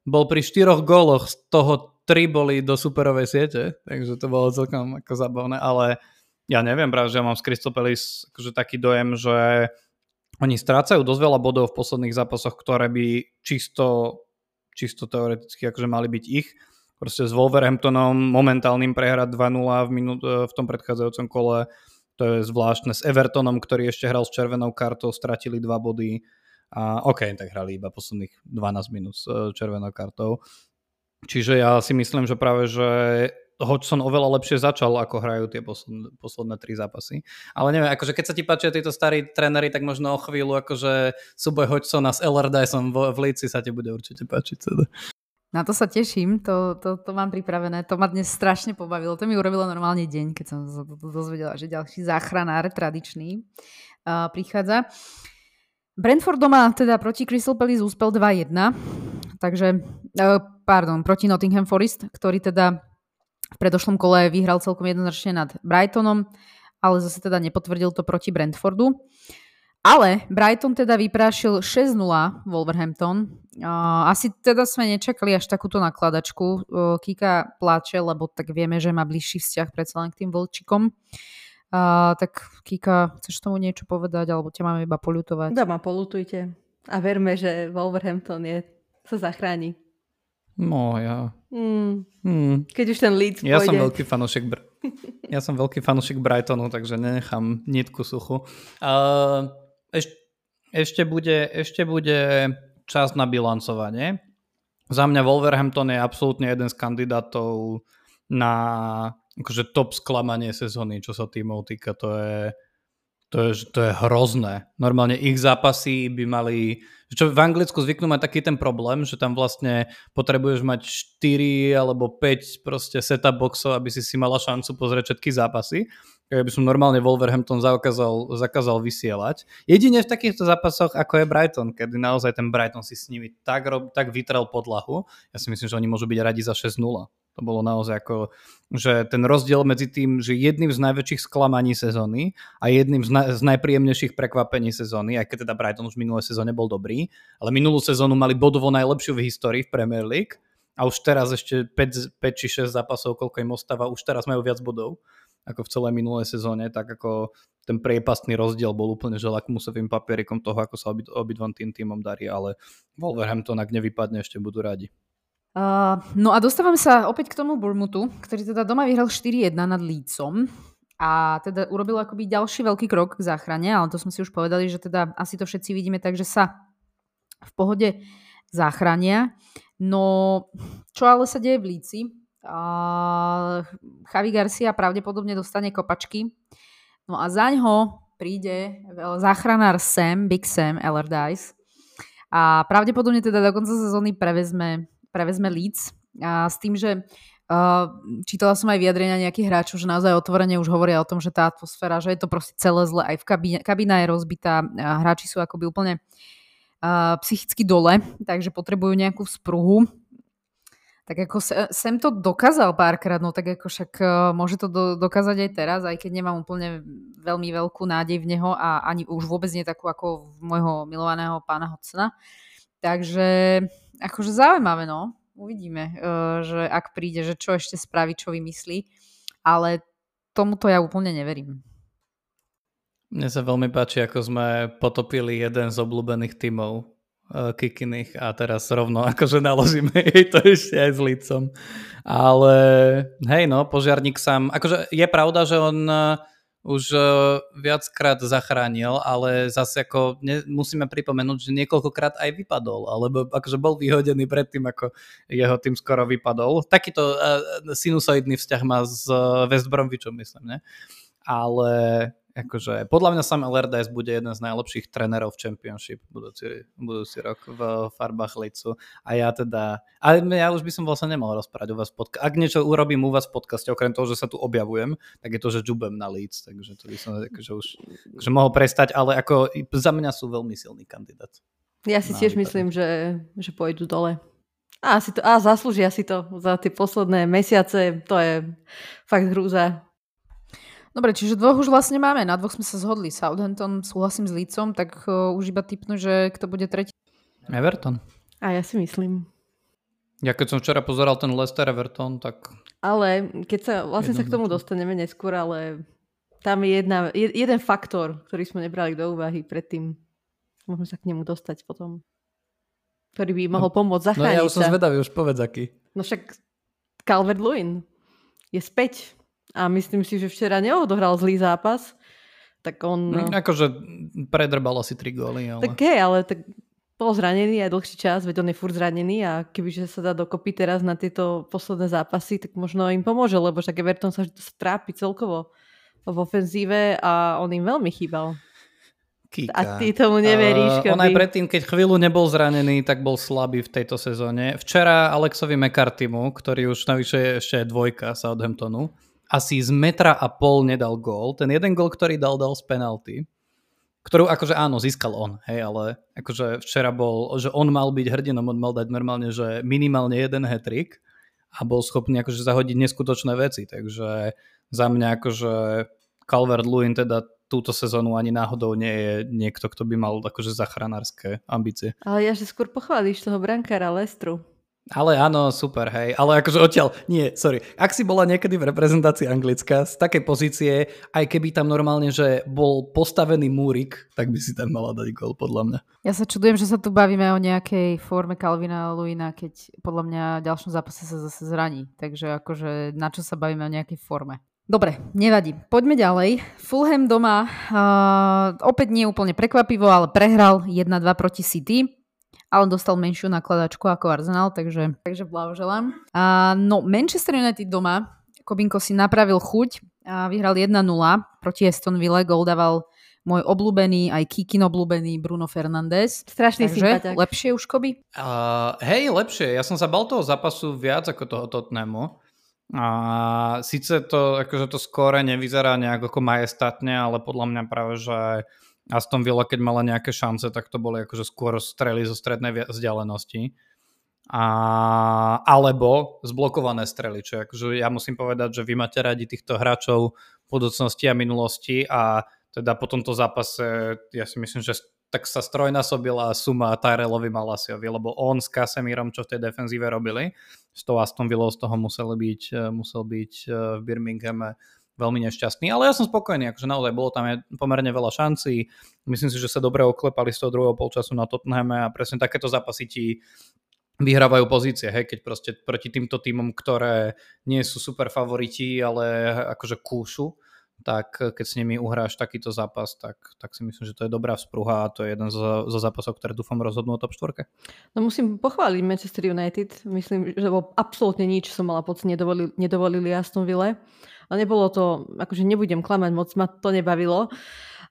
bol pri 4 góloch, z toho 3 boli do superovej siete, takže to bolo celkom ako zabavné, ale ja neviem, práve, že ja mám z Crystal Palace akože taký dojem, že oni strácajú dosť veľa bodov v posledných zápasoch, ktoré by čisto teoreticky akože mali byť ich. Proste s Wolverhamptonom momentálnym prehra 2-0 v tom predchádzajúcom kole. To je zvláštne. S Evertonom, ktorý ešte hral s červenou kartou, stratili 2 body. A OK, tak hrali iba posledných 12 minút s červenou kartou. Čiže ja si myslím, že práve, že Hodgson oveľa lepšie začal, ako hrajú tie posledné 3 zápasy. Ale neviem, akože keď sa ti páčia títo starí tréneri, tak možno o chvíľu akože súboj Hodgsona s Allardyceom v Líci sa ti bude určite páčiť. Teda. Na to sa teším, to mám pripravené. To ma dnes strašne pobavilo. To mi urobilo normálne deň, keď som sa dozvedela, že ďalší záchranár tradičný prichádza. Brentford doma teda proti Crystal Palace úspel 2-1. Takže, proti Nottingham Forest, ktorý teda v predošlom kole vyhral celkom jednoznačne nad Brightonom, ale zase teda nepotvrdil to proti Brentfordu. Ale Brighton teda vyprášil 6-0 Wolverhampton. Asi teda sme nečakali až takúto nakladačku. Kíka pláče, lebo tak vieme, že má bližší vzťah predsa len k tým vlčikom. Tak Kíka, chceš tomu niečo povedať, alebo ťa máme iba poľutovať? Doma, poľutujte. A verme, že Wolverhampton je sa zachráni. No, ja... Keď už ten Leeds pôjde. Ja som veľký fanúšik Brightonu, takže nenechám nitku suchu. Ešte bude čas na bilancovanie. Za mňa Wolverhampton je absolútne jeden z kandidátov na akože top sklamanie sezóny, čo sa tímov týka. To je hrozné. Normálne ich zápasy by mali... Čo v Anglicku zvyknú mať taký ten problém, že tam vlastne potrebuješ mať 4 alebo 5 proste set-up boxov, aby si mala šancu pozrieť všetky zápasy. Keby som normálne Wolverhampton zakázal vysielať. Jedine v takýchto zápasoch, ako je Brighton, kedy naozaj ten Brighton si s nimi tak vytrel podlahu. Ja si myslím, že oni môžu byť radi za 6-0. To bolo naozaj ako, že ten rozdiel medzi tým, že jedným z najväčších sklamaní sezóny a jedným z najpríjemnejších prekvapení sezóny, aj keď teda Brighton už v minulé sezóne bol dobrý, ale minulú sezónu mali bodovo najlepšiu v histórii v Premier League a už teraz ešte 5 či 6 zápasov, koľko im ostáva, už teraz majú viac bodov ako v celej minulé sezóne, tak ako ten priepastný rozdiel bol úplne že lakmusovým papierikom toho, ako sa obidvom týmom darí, ale Wolverhampton, ak nevypadne, ešte budú radi. No a dostávam sa opäť k tomu Bournemouthu, ktorý teda doma vyhral 4-1 nad Leedsom a teda urobil akoby ďalší veľký krok k záchrane, ale to sme si už povedali, že teda asi to všetci vidíme tak, že sa v pohode záchrania. No, čo ale sa deje v Leedsi? Javi Garcia pravdepodobne dostane kopačky. No a zaňho príde záchranár Big Sam Allardyce a pravdepodobne teda do konca sezóny prevezme Leeds a s tým, že čítala som aj vyjadrenia nejakých hráčov, že naozaj otvorene už hovoria o tom, že tá atmosféra, že je to proste celé zle, aj v kabína je rozbitá, hráči sú akoby úplne psychicky dole, takže potrebujú nejakú spruhu. Tak ako sem to dokázal párkrát, no tak ako však môže to dokázať aj teraz, aj keď nemám úplne veľmi veľkú nádej v neho a ani už vôbec nie takú ako v môjho milovaného pána Hodgsona. Takže akože zaujímavé, no. Uvidíme, že ak príde, že čo ešte spraví, čo vymyslí. Ale tomuto ja úplne neverím. Mne sa veľmi páči, ako sme potopili jeden z obľúbených tímov Kikiných a teraz rovno akože naložíme jej to ešte aj s Lícom. Ale hej, no, požiarník sám. Akože je pravda, že on už viackrát zachránil, ale zase ako musíme pripomenúť, že niekoľkokrát aj vypadol, alebo akože bol vyhodený predtým, ako jeho tým skoro vypadol. Takýto sinusoidný vzťah má s West Bromwichom, myslím, ne? Ale akože podľa mňa Sam Allardyce bude jeden z najlepších trénerov v Championship budúci rok v farbách Leedsu. Ja už by som vlastne nemal rozprávať u vás podcast. Ak niečo urobím u vás v podcaste, okrem toho, že sa tu objavujem, tak je to, že džubem na Leeds, takže to by som akože už že mohol prestať, ale ako za mňa sú veľmi silný kandidát. Ja si tiež myslím, že pôjdu dole. A zaslúžia si to za tie posledné mesiace, to je fakt hrúza. Dobre, čiže dvoch už vlastne máme. Na dvoch sme sa zhodli. Southampton, súhlasím s Leedsom, tak už iba tipnú, že kto bude tretí. Everton. A ja si myslím. Ja keď som včera pozeral ten Leicester Everton, tak... Ale keď sa vlastne sa k tomu dostaneme neskôr, ale tam je jeden faktor, ktorý sme nebrali do úvahy predtým. Môžeme sa k nemu dostať potom. Ktorý by mohol pomôcť zachrániť sa. No ja už som zvedavý, už povedz aký. No však Calvert-Lewin je späť. A myslím si, že včera neodohral zlý zápas, tak on... Akože predrbal asi 3 góly, ale... Tak je, ale tak bol zranený aj dlhší čas, veď on je furt zranený a kebyže sa dá dokopy teraz na tieto posledné zápasy, tak možno im pomôže, lebo však Everton sa trápi celkovo v ofenzíve a on im veľmi chýbal. Kíka. A ty tomu neveríš, Kobi. On aj predtým, keď chvíľu nebol zranený, tak bol slabý v tejto sezóne. Včera Alexovi McCartimu, ktorý už navyše ešte je dvojka Southamptonu, asi z 1,5 metra nedal gól. Ten jeden gól, ktorý dal z penalty, ktorú akože áno, získal on, hej, ale akože včera bol, že on mal byť hrdinom, on mal dať normálne, že minimálne jeden hat-trick a bol schopný akože zahodiť neskutočné veci, takže za mňa akože Calvert-Lewin teda túto sezónu ani náhodou nie je niekto, kto by mal akože zachránarské ambície. Ale ja že skôr pochváliš toho brankára Leicesteru. Ale áno, super, hej. Ale akože odtiaľ, nie, sorry. Ak si bola niekedy v reprezentácii Anglicka, z takej pozície, aj keby tam normálne, že bol postavený múrik, tak by si tam mala dať gól, podľa mňa. Ja sa čudujem, že sa tu bavíme o nejakej forme Calvina Lewina, keď podľa mňa v ďalšom zápase sa zase zraní. Takže akože na čo sa bavíme o nejakej forme? Dobre, nevadí. Poďme ďalej. Fulham doma opäť nie úplne prekvapivo, ale prehral 1-2 proti City, ale dostal menšiu nakladačku ako Arsenal, takže blahoželám. No, Manchester United doma, Kobinko si napravil chuť a vyhral 1-0 proti Aston Ville, gól dával môj obľúbený, aj Kíkin obľúbený Bruno Fernández. Strašný sympaťák. Lepšie už, Kobi? Hej, lepšie. Ja som sa bal toho zápasu viac ako toho Tottenhamu. A síce to, akože to skóre nevyzerá nejak ako majestátne, ale podľa mňa práve, že Aston Villa, keď mala nejaké šance, tak to boli akože skôr strely zo strednej vzdialenosti. Alebo zblokované strely, čo akože ja musím povedať, že vy máte radi týchto hráčov v budúcnosti a minulosti a teda po tomto zápase ja si myslím, že tak sa strojnásobila suma Tyrelovi Malasiovi, lebo on s Casemírom, čo v tej defenzíve robili, z toho Aston Villou, z toho musel byť v Birminghame veľmi nešťastný, ale ja som spokojný, akože naozaj bolo tam pomerne veľa šancí, myslím si, že sa dobre oklepali z toho druhého polčasu na Tottenhame a presne takéto zápasy ti vyhrávajú pozície, hej, keď proste proti týmto týmom, ktoré nie sú super favoriti, ale akože kúšu, tak keď s nimi uhráš takýto zápas, tak si myslím, že to je dobrá vzpruha a to je jeden zo zápasov, ktoré dúfam rozhodnú o top 4. No musím pochváliť Manchester United. Myslím, že bol absolútne nič, som mala pocit, nedovolili Aston Ville. Ale nebolo to, akože nebudem klamať, moc ma to nebavilo.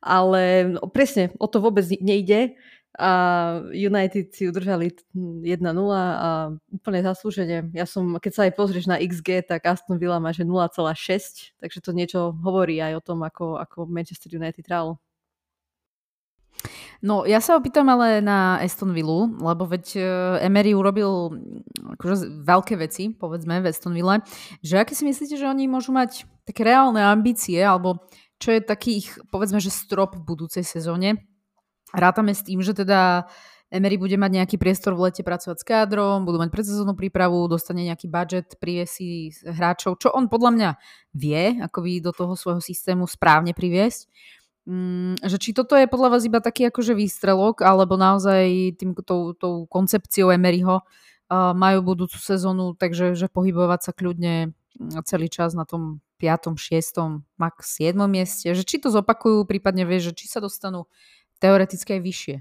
Ale no, presne, o to vôbec nejde. A United si udržali 1-0 a úplne zaslúženie. Ja som, keď sa aj pozrieš na XG, tak Aston Villa má že 0,6, takže to niečo hovorí aj o tom, ako Manchester United hral. No, ja sa opýtam ale na Aston Villu, lebo veď Emery urobil akože veľké veci, povedzme, v Aston Ville, že aké si myslíte, že oni môžu mať také reálne ambície, alebo čo je takých, povedzme, že strop v budúcej sezóne? Rátame s tým, že teda Emery bude mať nejaký priestor v lete pracovať s kádrom, budú mať predsezónnu prípravu, dostane nejaký budget, priviesí hráčov, čo on podľa mňa vie, ako by do toho svojho systému správne priviesť. Že či toto je podľa vás iba taký akože výstrelok, alebo naozaj tou koncepciou Emeryho majú budúcu sezónu, takže že pohybovať sa kľudne celý čas na tom 5., 6., max 7. mieste. Že či to zopakujú, prípadne vie, že či sa dostanú teoreticky aj vyššie.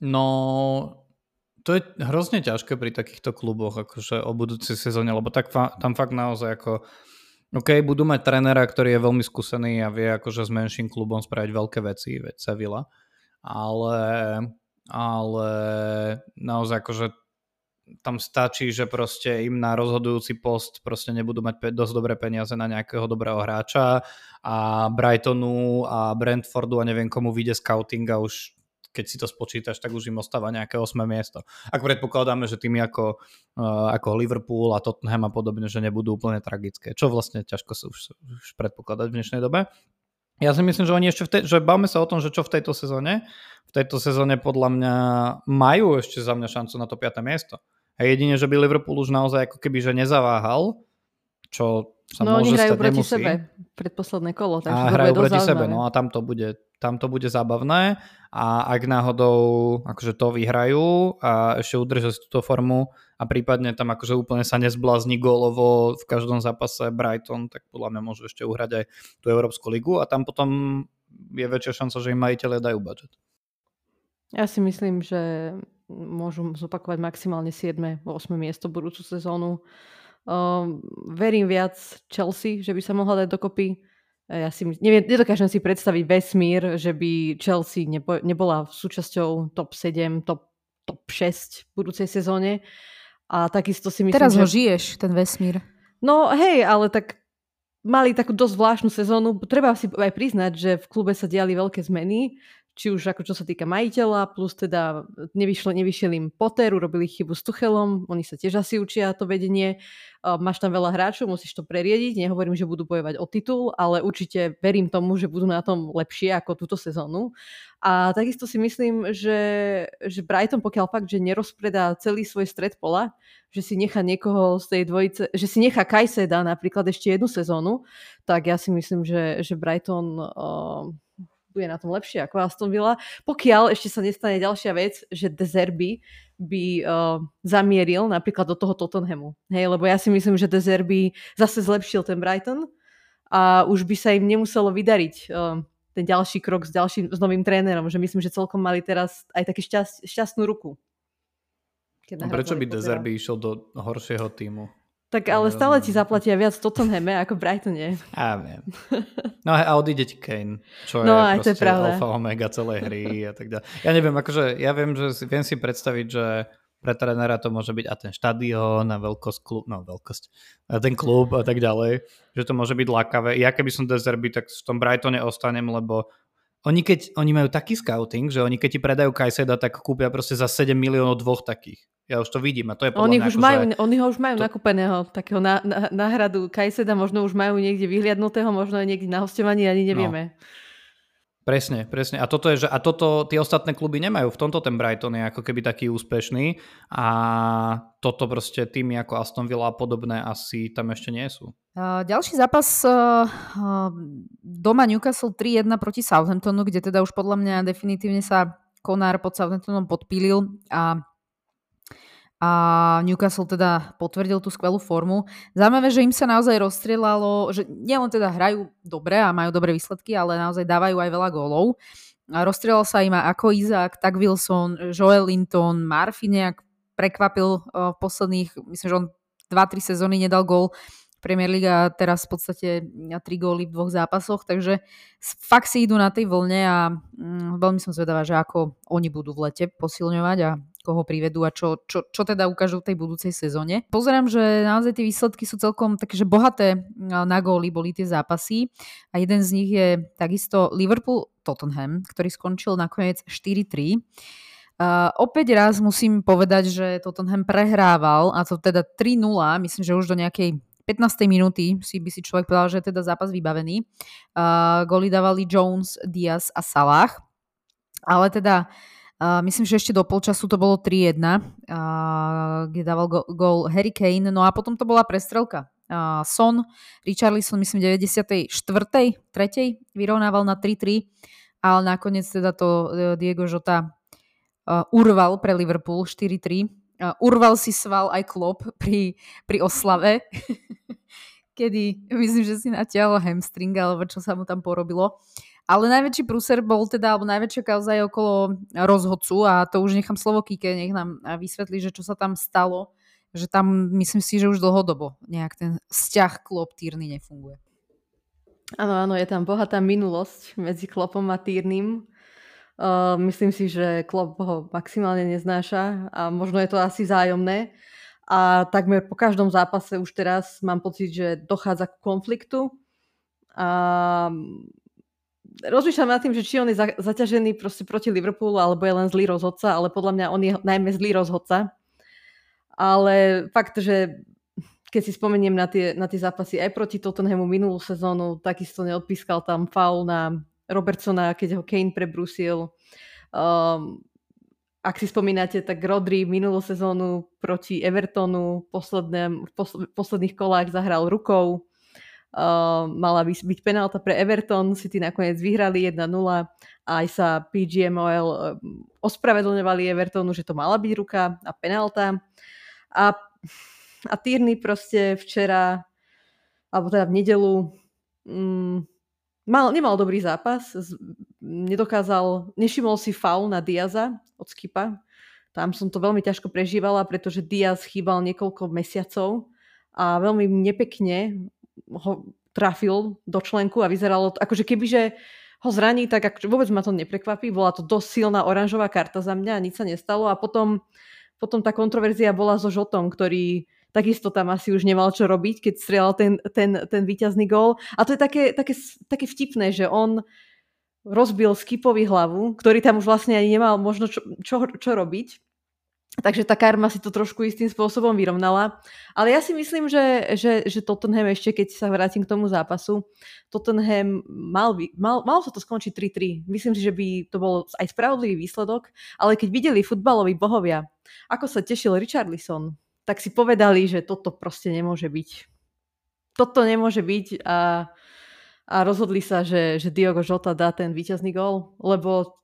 No, to je hrozne ťažké pri takýchto kluboch, akože o budúcej sezóne, lebo tak tam fakt naozaj ako OK, budú mať trénera, ktorý je veľmi skúsený a vie akože s menším klubom spraviť veľké veci, veď Sevilla, ale naozaj akože tam stačí, že proste im na rozhodujúci post proste nebudú mať dosť dobré peniaze na nejakého dobrého hráča a Brightonu a Brentfordu a neviem komu vyjde scouting a už keď si to spočítaš, tak už im ostáva nejaké 8. miesto. Ak predpokladáme, že tými ako Liverpool a Tottenham a podobne, že nebudú úplne tragické, čo vlastne ťažko sa už predpokladať v dnešnej dobe. Ja si myslím, že oni ešte že bavme sa o tom, že čo v tejto sezóne podľa mňa majú ešte za mňa šancu na to 5. miesto. A jedine, že by Liverpool už naozaj ako keby že nezaváhal, čo sa no, môže stať, nemusí. No oni hrajú proti sebe, predposledné kolo. Takže a hrajú proti sebe, no a tam to bude zábavné a ak náhodou akože to vyhrajú a ešte udržia túto formu a prípadne tam akože úplne sa nezblázni gólovo v každom zápase Brighton, tak podľa mňa môžu ešte uhrať aj tú Európsku ligu a tam potom je väčšia šanca, že im majitelia dajú budžet. Ja si myslím, že môžu zopakovať maximálne 7., 8. miesto budúcu sezónu. Verím viac Chelsea, že by sa mohla dať dokopy. Ja si nedokážem si predstaviť vesmír, že by Chelsea nebola súčasťou top 7, top 6 v budúcej sezóne. A takisto si myslím, teraz ho žiješ, ten vesmír. No hej, ale tak mali takú dosť zvláštnu sezónu. Treba si aj priznať, že v klube sa diali veľké zmeny. či už ako čo sa týka majiteľa, plus teda nevyšiel im Potter, urobili chybu s Tuchelom, oni sa tiež asi učia to vedenie, máš tam veľa hráčov, musíš to preriediť, nehovorím, že budú bojovať o titul, ale určite verím tomu, že budú na tom lepšie ako túto sezónu. A takisto si myslím, že Brighton, pokiaľ fakt, že nerozpredá celý svoj stred pola, že si nechá niekoho z tej dvojice, že si nechá Kajseda napríklad ešte jednu sezónu, tak ja si myslím, že Brighton bude na tom lepšie ako Aston Villa. Pokiaľ ešte sa nestane ďalšia vec, že De Zerbi by zamieril napríklad do toho Tottenhamu. Hej, lebo ja si myslím, že De Zerbi zase zlepšil ten Brighton a už by sa im nemuselo vydariť ten ďalší krok s novým trénerom, že myslím, že celkom mali teraz aj takú šťastnú ruku. Prečo by De Zerbi išiel do horšieho tímu? Tak ale stále ti zaplatia viac Tottenhame ako Brightone. Á, viem. No a odíde ti Kane, čo no, je proste alfa omega celej hry a tak ďalej. Ja neviem, akože ja viem, že viem si predstaviť, že pre trénera to môže byť a ten štadión a veľkosť klub, no veľkosť, a ten klub a tak ďalej, že to môže byť lákavé. Ja keby som De Zerbi, tak v tom Brightone ostanem, lebo oni majú taký scouting, že oni keď ti predajú Kajseda, tak kúpia proste za 7 miliónov dvoch takých. Ja už to vidím a to je podľa mňa. Oni ho už majú to nakúpeného, takého náhradu Kajseda, možno už majú niekde vyhliadnutého, možno aj niekde na hostovaní, ani nevieme. No. Presne. A toto tie ostatné kluby nemajú. V tomto ten Brighton je ako keby taký úspešný a toto proste týmy ako Aston Villa a podobné asi tam ešte nie sú. Ďalší zápas doma Newcastle 3-1 proti Southamptonu, kde teda už podľa mňa definitívne sa Konár pod Southamptonom podpílil a Newcastle teda potvrdil tú skvelú formu. Zaujímavé, že im sa naozaj rozstrieľalo, že nielen teda hrajú dobre a majú dobré výsledky, ale naozaj dávajú aj veľa gólov. A rozstrieľal sa im ako Izák, tak Wilson, Joel Linton, Murphy nejak prekvapil v posledných, myslím, že on 2-3 sezóny nedal gól. Premier League a teraz v podstate 3 góly v 2 zápasoch, takže fakt si idú na tej vlne a veľmi som zvedavá, že ako oni budú v lete posilňovať a koho privedú a čo teda ukážu v tej budúcej sezóne. Pozerám, že naozaj tie výsledky sú celkom také, že bohaté na góly boli tie zápasy a jeden z nich je takisto Liverpool-Tottenham, ktorý skončil nakoniec 4-3. Opäť raz musím povedať, že Tottenham prehrával a to teda 3-0, myslím, že už do nejakej 15. minúty by si človek povedal, že je teda zápas vybavený. Góly dávali Jones, Diaz a Salah. Ale teda myslím, že ešte do polčasu to bolo 3-1, kde dával gól Harry Kane. No a potom to bola prestrelka. Son, Richarlison, myslím, 94. 3. vyrovnával na 3-3, ale nakoniec teda to Diogo Jota urval pre Liverpool 4-3. Urval si sval aj Klopp pri oslave, kedy myslím, že si natiahol hamstring, alebo čo sa mu tam porobilo. Ale najväčší prúser bol teda, alebo najväčšia kauza je okolo rozhodcu a to už nechám slovo Kíke, nech nám vysvetlí, že čo sa tam stalo, že tam myslím si, že už dlhodobo nejak ten vzťah Klopp-Tierney nefunguje. Áno, je tam bohatá minulosť medzi Kloppom a Tierneym. Myslím si, že Klopp ho maximálne neznáša a možno je to asi vzájomné. A takmer po každom zápase už teraz mám pocit, že dochádza k konfliktu. A rozmýšľam nad tým, že či on je zaťažený proste proti Liverpoolu, alebo je len zlý rozhodca, ale podľa mňa on je najmä zlý rozhodca. Ale fakt, že keď si spomeniem na tie zápasy aj proti Tottenhamu minulú sezónu, takisto neodpískal tam faul na Robertsona, keď ho Kane prebrúsil. Ak si spomínate, tak Rodri minulú sezónu proti Evertonu v posledných kolách zahral rukou. Mala byť penálta pre Everton, City nakoniec vyhrali 1-0 a aj sa PGMOL ospravedlňovali Evertonu, že to mala byť ruka a penálta. A Tierney proste včera, alebo teda v nedelu, nemal dobrý zápas, nevšimol si faul na Diaza od Skipa. Tam som to veľmi ťažko prežívala, pretože Diaz chýbal niekoľko mesiacov a veľmi nepekne ho trafil do členku a vyzeralo to, akože kebyže ho zraní, tak vôbec ma to neprekvapí. Bola to dosť silná oranžová karta za mňa a nič sa nestalo. A potom tá kontroverzia bola so Žotom, ktorý takisto tam asi už nemal čo robiť, keď strieľal ten víťazný gól. A to je také vtipné, že on rozbil Skipovi hlavu, ktorý tam už vlastne ani nemal možno čo robiť. Takže tá karma si to trošku istým spôsobom vyrovnala. Ale ja si myslím, že Tottenham ešte, keď sa vrátim k tomu zápasu, Tottenham mal sa to skončiť 3-3. Myslím si, že by to bol aj spravodlivý výsledok, ale keď videli futbaloví bohovia, ako sa tešil Richarlison, tak si povedali, že toto proste nemôže byť. Toto nemôže byť a rozhodli sa, že Diogo Jota dá ten víťazný gól, lebo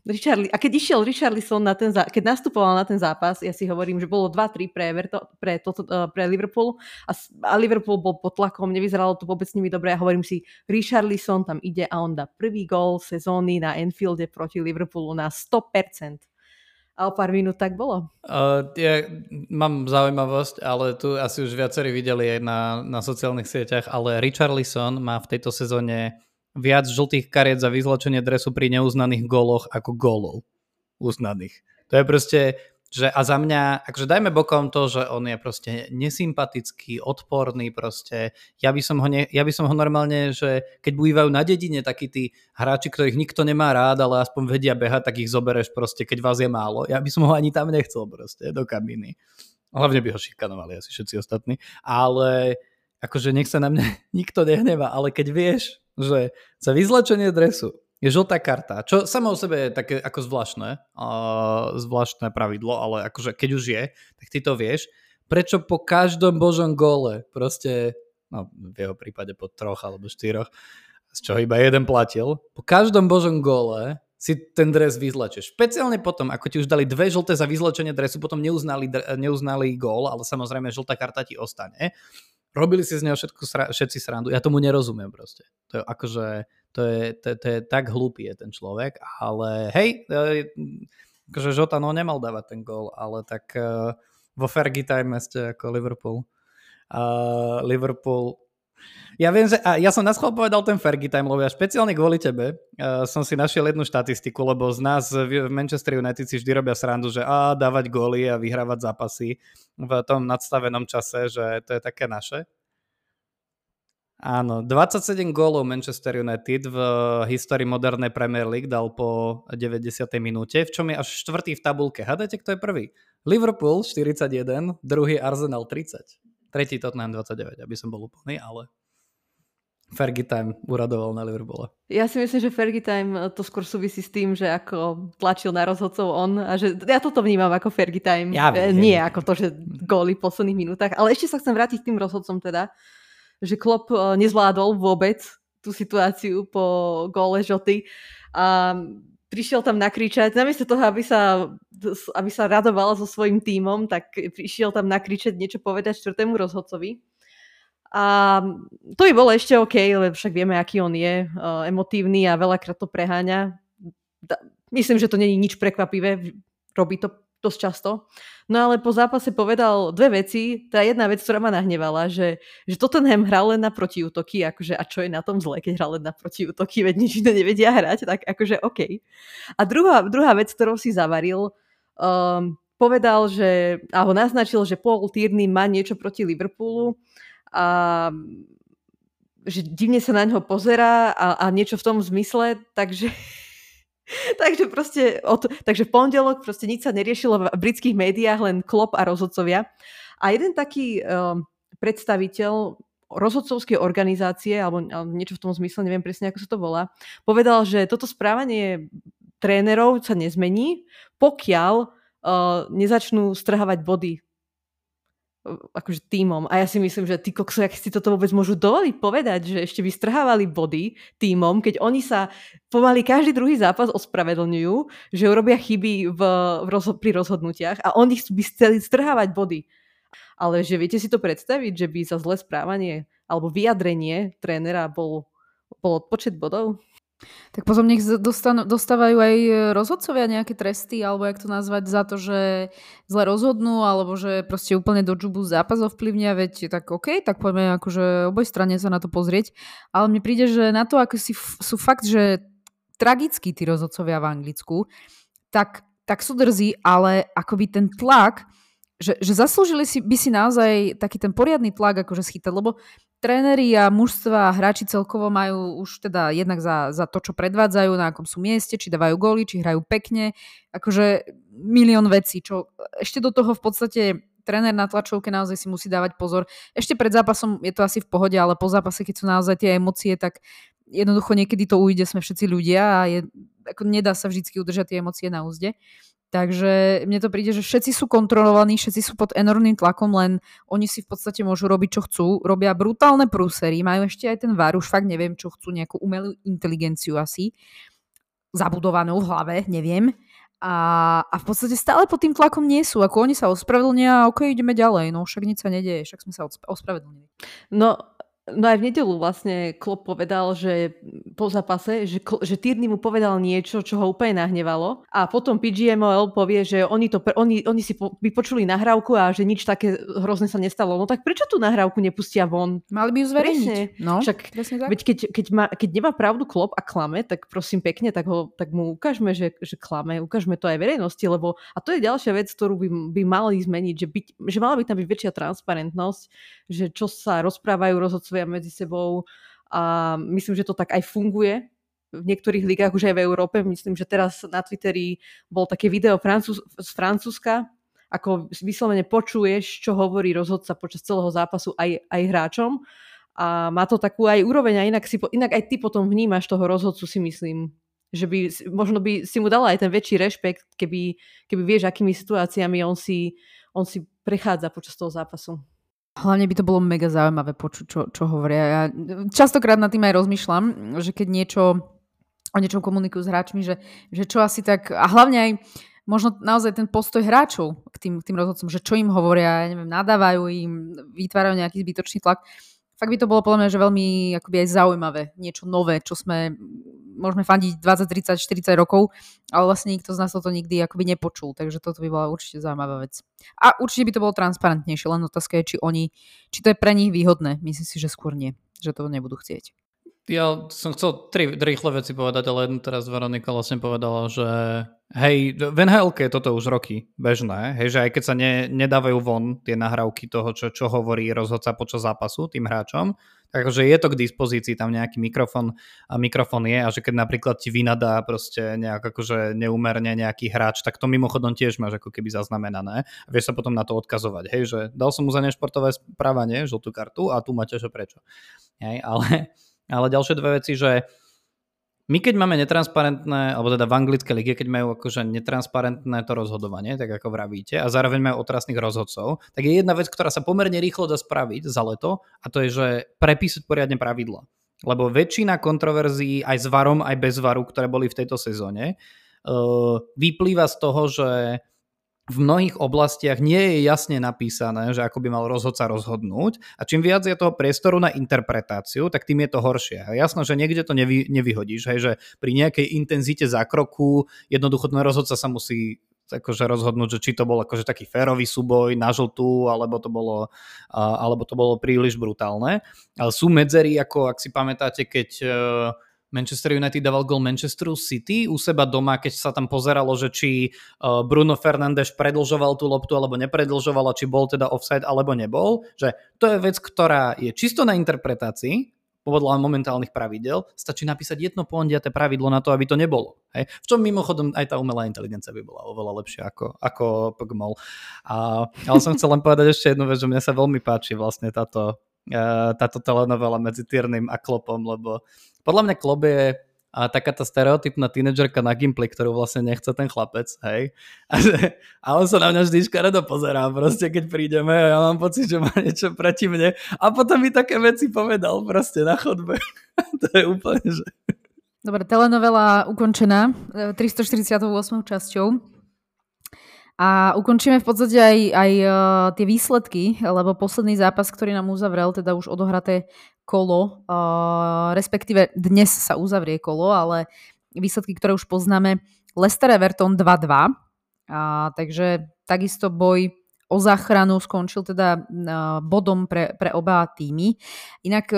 a keď išiel Richarlison keď nastupoval na ten zápas, ja si hovorím, že bolo 2-3 pre Liverpool a Liverpool bol pod tlakom, nevyzeralo to vôbec s nimi dobre a hovorím si, Richarlison tam ide a on dá prvý gól sezóny na Anfielde proti Liverpoolu na 100%. A o pár minút tak bolo. Ja mám zaujímavosť, ale tu asi už viacerí videli aj na sociálnych sieťach, ale Richarlison má v tejto sezóne viac žltých kariet za vyzlačenie dresu pri neuznaných góloch ako gólov uznaných. To je proste, že a za mňa, akože dajme bokom to, že on je proste nesympatický, odporný proste. Ja by som ho normálne, že keď bývajú na dedine takí tí hráči, ktorých nikto nemá rád, ale aspoň vedia behať, tak ich zobereš proste, keď vás je málo. Ja by som ho ani tam nechcel proste do kabiny. Hlavne by ho šikanovali asi všetci ostatní. Ale akože nech sa na mňa nikto nehneva, ale keď vieš, že za vyzlačenie dresu je žltá karta, čo samo o sebe je také ako zvláštne pravidlo, ale akože keď už je, tak ty to vieš. Prečo po každom božom góle, proste, no v jeho prípade po 3 alebo 4, z čoho iba jeden platil, po každom božom góle si ten dres vyzlačíš. Špeciálne potom, ako ti už dali 2 žlté za vyzlačenie dresu, potom neuznali gól, ale samozrejme žltá karta ti ostane. Robili si z neho všetci srandu. Ja tomu nerozumiem proste. To je akože, to je tak hlúpy je ten človek, ale hej, akože Jota no nemal dávať ten gól, ale tak vo Fergie time ste ako Liverpool. Ja viem, že ja som naschvál povedal ten Fergie time, lebo ja špeciálne kvôli tebe som si našiel jednu štatistiku, lebo z nás v Manchester United si vždy robia srandu, že dávať góly a vyhrávať zápasy v tom nadstavenom čase, že to je také naše. Áno, 27 gólov Manchester United v histórii modernej Premier League dal po 90. minúte, v čom je až 4. v tabulke. Hádajte, kto je prvý? Liverpool 41, druhý Arsenal 30. Tretí Tottenham 29, aby som bol úplný, ale Fergie time uradoval na Liverpoole. Ja si myslím, že Fergie time to skôr súvisí s tým, že ako tlačil na rozhodcov on a že ja toto vnímam ako Fergie time. Ja nie ako to, že góly v posledných minútach, ale ešte sa chcem vrátiť k tým rozhodcom teda, že Klopp nezvládol vôbec tú situáciu po góle Joty a prišiel tam nakričať, namiesto toho, aby sa radoval so svojím tímom, tak prišiel tam nakričať niečo povedať 4. rozhodcovi. A to by bolo ešte OK, lebo však vieme, aký on je, emotívny a veľakrát to preháňa. Myslím, že to nie je nič prekvapivé, robí to dosť často. No ale po zápase povedal 2 veci. Tá jedna vec, ktorá ma nahnevala, že Tottenham hral len na protiútoky, akože a čo je na tom zle, keď hral len na protiútoky, veď nič iné nevedia hrať, tak akože OK. A druhá vec, ktorou si zavaril, povedal, že a ho naznačil, že Paul Tierney má niečo proti Liverpoolu a že divne sa na ňo pozerá a niečo v tom zmysle, takže Takže v pondelok proste nič sa neriešilo v britských médiách, len Klopp a rozhodcovia. A jeden taký predstaviteľ rozhodcovskej organizácie, alebo niečo v tom zmysle, neviem presne, ako sa to volá, povedal, že toto správanie trénerov sa nezmení, pokiaľ nezačnú strhávať body akože tímom. A ja si myslím, že tí kokso, ak si toto vôbec môžu dovoliť povedať, že ešte vystrhávali body tímom, keď oni sa pomaly každý druhý zápas ospravedlňujú, že urobia chyby pri rozhodnutiach a oni chcú by strhávať body. Ale že viete si to predstaviť, že by za zlé správanie alebo vyjadrenie trénera bol odpočet bodov? Tak potom nech dostávajú aj rozhodcovia nejaké tresty, alebo jak to nazvať, za to, že zle rozhodnú, alebo že proste úplne do džubu zápas ovplyvnia, veď tak OK, tak poďme akože oboj strane sa na to pozrieť. Ale mne príde, že na to, ako sú fakt, že tragickí tí rozhodcovia v Anglicku, tak sú drzí, ale akoby ten tlak, že zaslúžili si, by si naozaj taký ten poriadny tlak akože schytať, lebo tréneri a mužstva a hráči celkovo majú už teda jednak za to, čo predvádzajú, na akom sú mieste, či dávajú góly, či hrajú pekne, akože milión vecí, čo ešte do toho v podstate tréner na tlačovke naozaj si musí dávať pozor. Ešte pred zápasom je to asi v pohode, ale po zápase, keď sú naozaj tie emócie, tak jednoducho niekedy to ujde, sme všetci ľudia a nedá sa vždycky udržať tie emócie na úzde. Takže mne to príde, že všetci sú kontrolovaní, všetci sú pod enormným tlakom, len oni si v podstate môžu robiť, čo chcú. Robia brutálne prúsery, majú ešte aj ten VAR, už fakt neviem, čo chcú, nejakú umelú inteligenciu asi, zabudovanú v hlave, neviem. A v podstate stále pod tým tlakom nie sú. Ako oni sa ospravedlnia a okej, ideme ďalej. No však nič sa nedeje, však sme sa ospravedlnili. No aj v nedeľu vlastne Klopp povedal, že po zápase, že Tierney mu povedal niečo, čo ho úplne nahnevalo a potom PGMOL povie, že oni si vypočuli nahrávku a že nič také hrozné sa nestalo. No tak prečo tú nahrávku nepustia von? Mali by ju zverejniť. No, však, tak. Veď keď nemá pravdu Klopp a klame, tak prosím pekne, tak mu ukážme, že klame, ukážme to aj verejnosti, lebo a to je ďalšia vec, ktorú by mali zmeniť, že mala by tam byť väčšia transparentnosť, že čo sa rozprávajú rozhodcovia medzi sebou a myslím, že to tak aj funguje v niektorých ligách už aj v Európe. Myslím, že teraz na Twitteri bol také video z Francúzska, ako vyslovene počuješ, čo hovorí rozhodca počas celého zápasu aj hráčom a má to takú aj úroveň a inak aj ty potom vnímaš toho rozhodcu, si myslím, že možno by si mu dala aj ten väčší rešpekt, keby vieš, akými situáciami on si prechádza počas toho zápasu. Hlavne by to bolo mega zaujímavé počuť, čo hovoria. Ja častokrát nad tým aj rozmýšľam, že keď o niečom komunikujú s hráčmi, že čo asi tak, a hlavne aj možno naozaj ten postoj hráčov k tým rozhodcom, že čo im hovoria, ja neviem, nadávajú im, vytvárajú nejaký zbytočný tlak. Fakt by to bolo podľa mňa, že veľmi akoby aj zaujímavé, niečo nové, čo môžeme fandiť 20, 30, 40 rokov, ale vlastne nikto z nás toto nikdy akoby nepočul, takže toto by bola určite zaujímavá vec. A určite by to bolo transparentnejšie, len otázka je, či to je pre nich výhodné. Myslím si, že skôr nie, že to nebudú chcieť. Ja som chcel tri rýchle veci povedať, ale jednu teraz Veronika vlastne povedala, že hej, v NHL-ke je toto už roky bežné, hej, že aj keď sa nedávajú von tie nahrávky toho, čo hovorí rozhodca počas zápasu tým hráčom, takže je to k dispozícii, tam nejaký mikrofón a mikrofón je a že keď napríklad ti vynadá proste nejak akože neúmerne nejaký hráč, tak to mimochodom tiež máš ako keby zaznamenané a vieš sa potom na to odkazovať, hej, že dal som mu za nešportové správanie žltú kartu a tu máte, že prečo. Hej, ale ďalšie dve veci, že my keď máme netransparentné, alebo teda v anglické lige, keď majú akože netransparentné to rozhodovanie, tak ako vravíte, a zároveň majú otrasných rozhodcov, tak je jedna vec, ktorá sa pomerne rýchlo dá spraviť za leto, a to je, že prepísať poriadne pravidla. Lebo väčšina kontroverzií aj s varom, aj bez varu, ktoré boli v tejto sezóne, vyplýva z toho, že v mnohých oblastiach nie je jasne napísané, že ako by mal rozhodca rozhodnúť a čím viac je toho priestoru na interpretáciu, tak tým je to horšie. Jasno, že niekde to nevyhodíš, hej, že pri nejakej intenzite zákroku jednoducho ten rozhodca sa musí akože rozhodnúť, že či to bol akože taký férový súboj na žltú, alebo to bolo príliš brutálne. Ale sú medzery, ako ak si pamätáte, keď Manchester United dával gól Manchesteru City u seba doma, keď sa tam pozeralo, že či Bruno Fernandes predĺžoval tú loptu alebo nepredĺžoval, či bol teda offside alebo nebol, že to je vec, ktorá je čisto na interpretácii podľa momentálnych pravidel, stačí napísať jedno pondiate pravidlo na to, aby to nebolo. Hej? V čom mimochodom aj tá umelá inteligencia by bola oveľa lepšia ako PGMOL. Ale som chcel len povedať ešte jednu vec, že mne sa veľmi páči vlastne táto telenovela medzi Tierneym a Kloppom, lebo podľa mňa Klopp je taká tá stereotypná tínedžerka na Gimply, ktorú vlastne nechce ten chlapec, hej. A on sa na mňa vždy škaredo pozerá, proste keď prídeme, ja mám pocit, že má niečo proti mne a potom mi také veci povedal proste na chodbe. To je úplne, že... Dobre, telenovela ukončená 348. časťou. A ukončíme v podstate aj tie výsledky, lebo posledný zápas, ktorý nám uzavrel, teda už odohraté kolo, respektíve dnes sa uzavrie kolo, ale výsledky, ktoré už poznáme, Leicester-Everton 2-2, takže takisto boj o záchranu skončil teda bodom pre oba týmy. Inak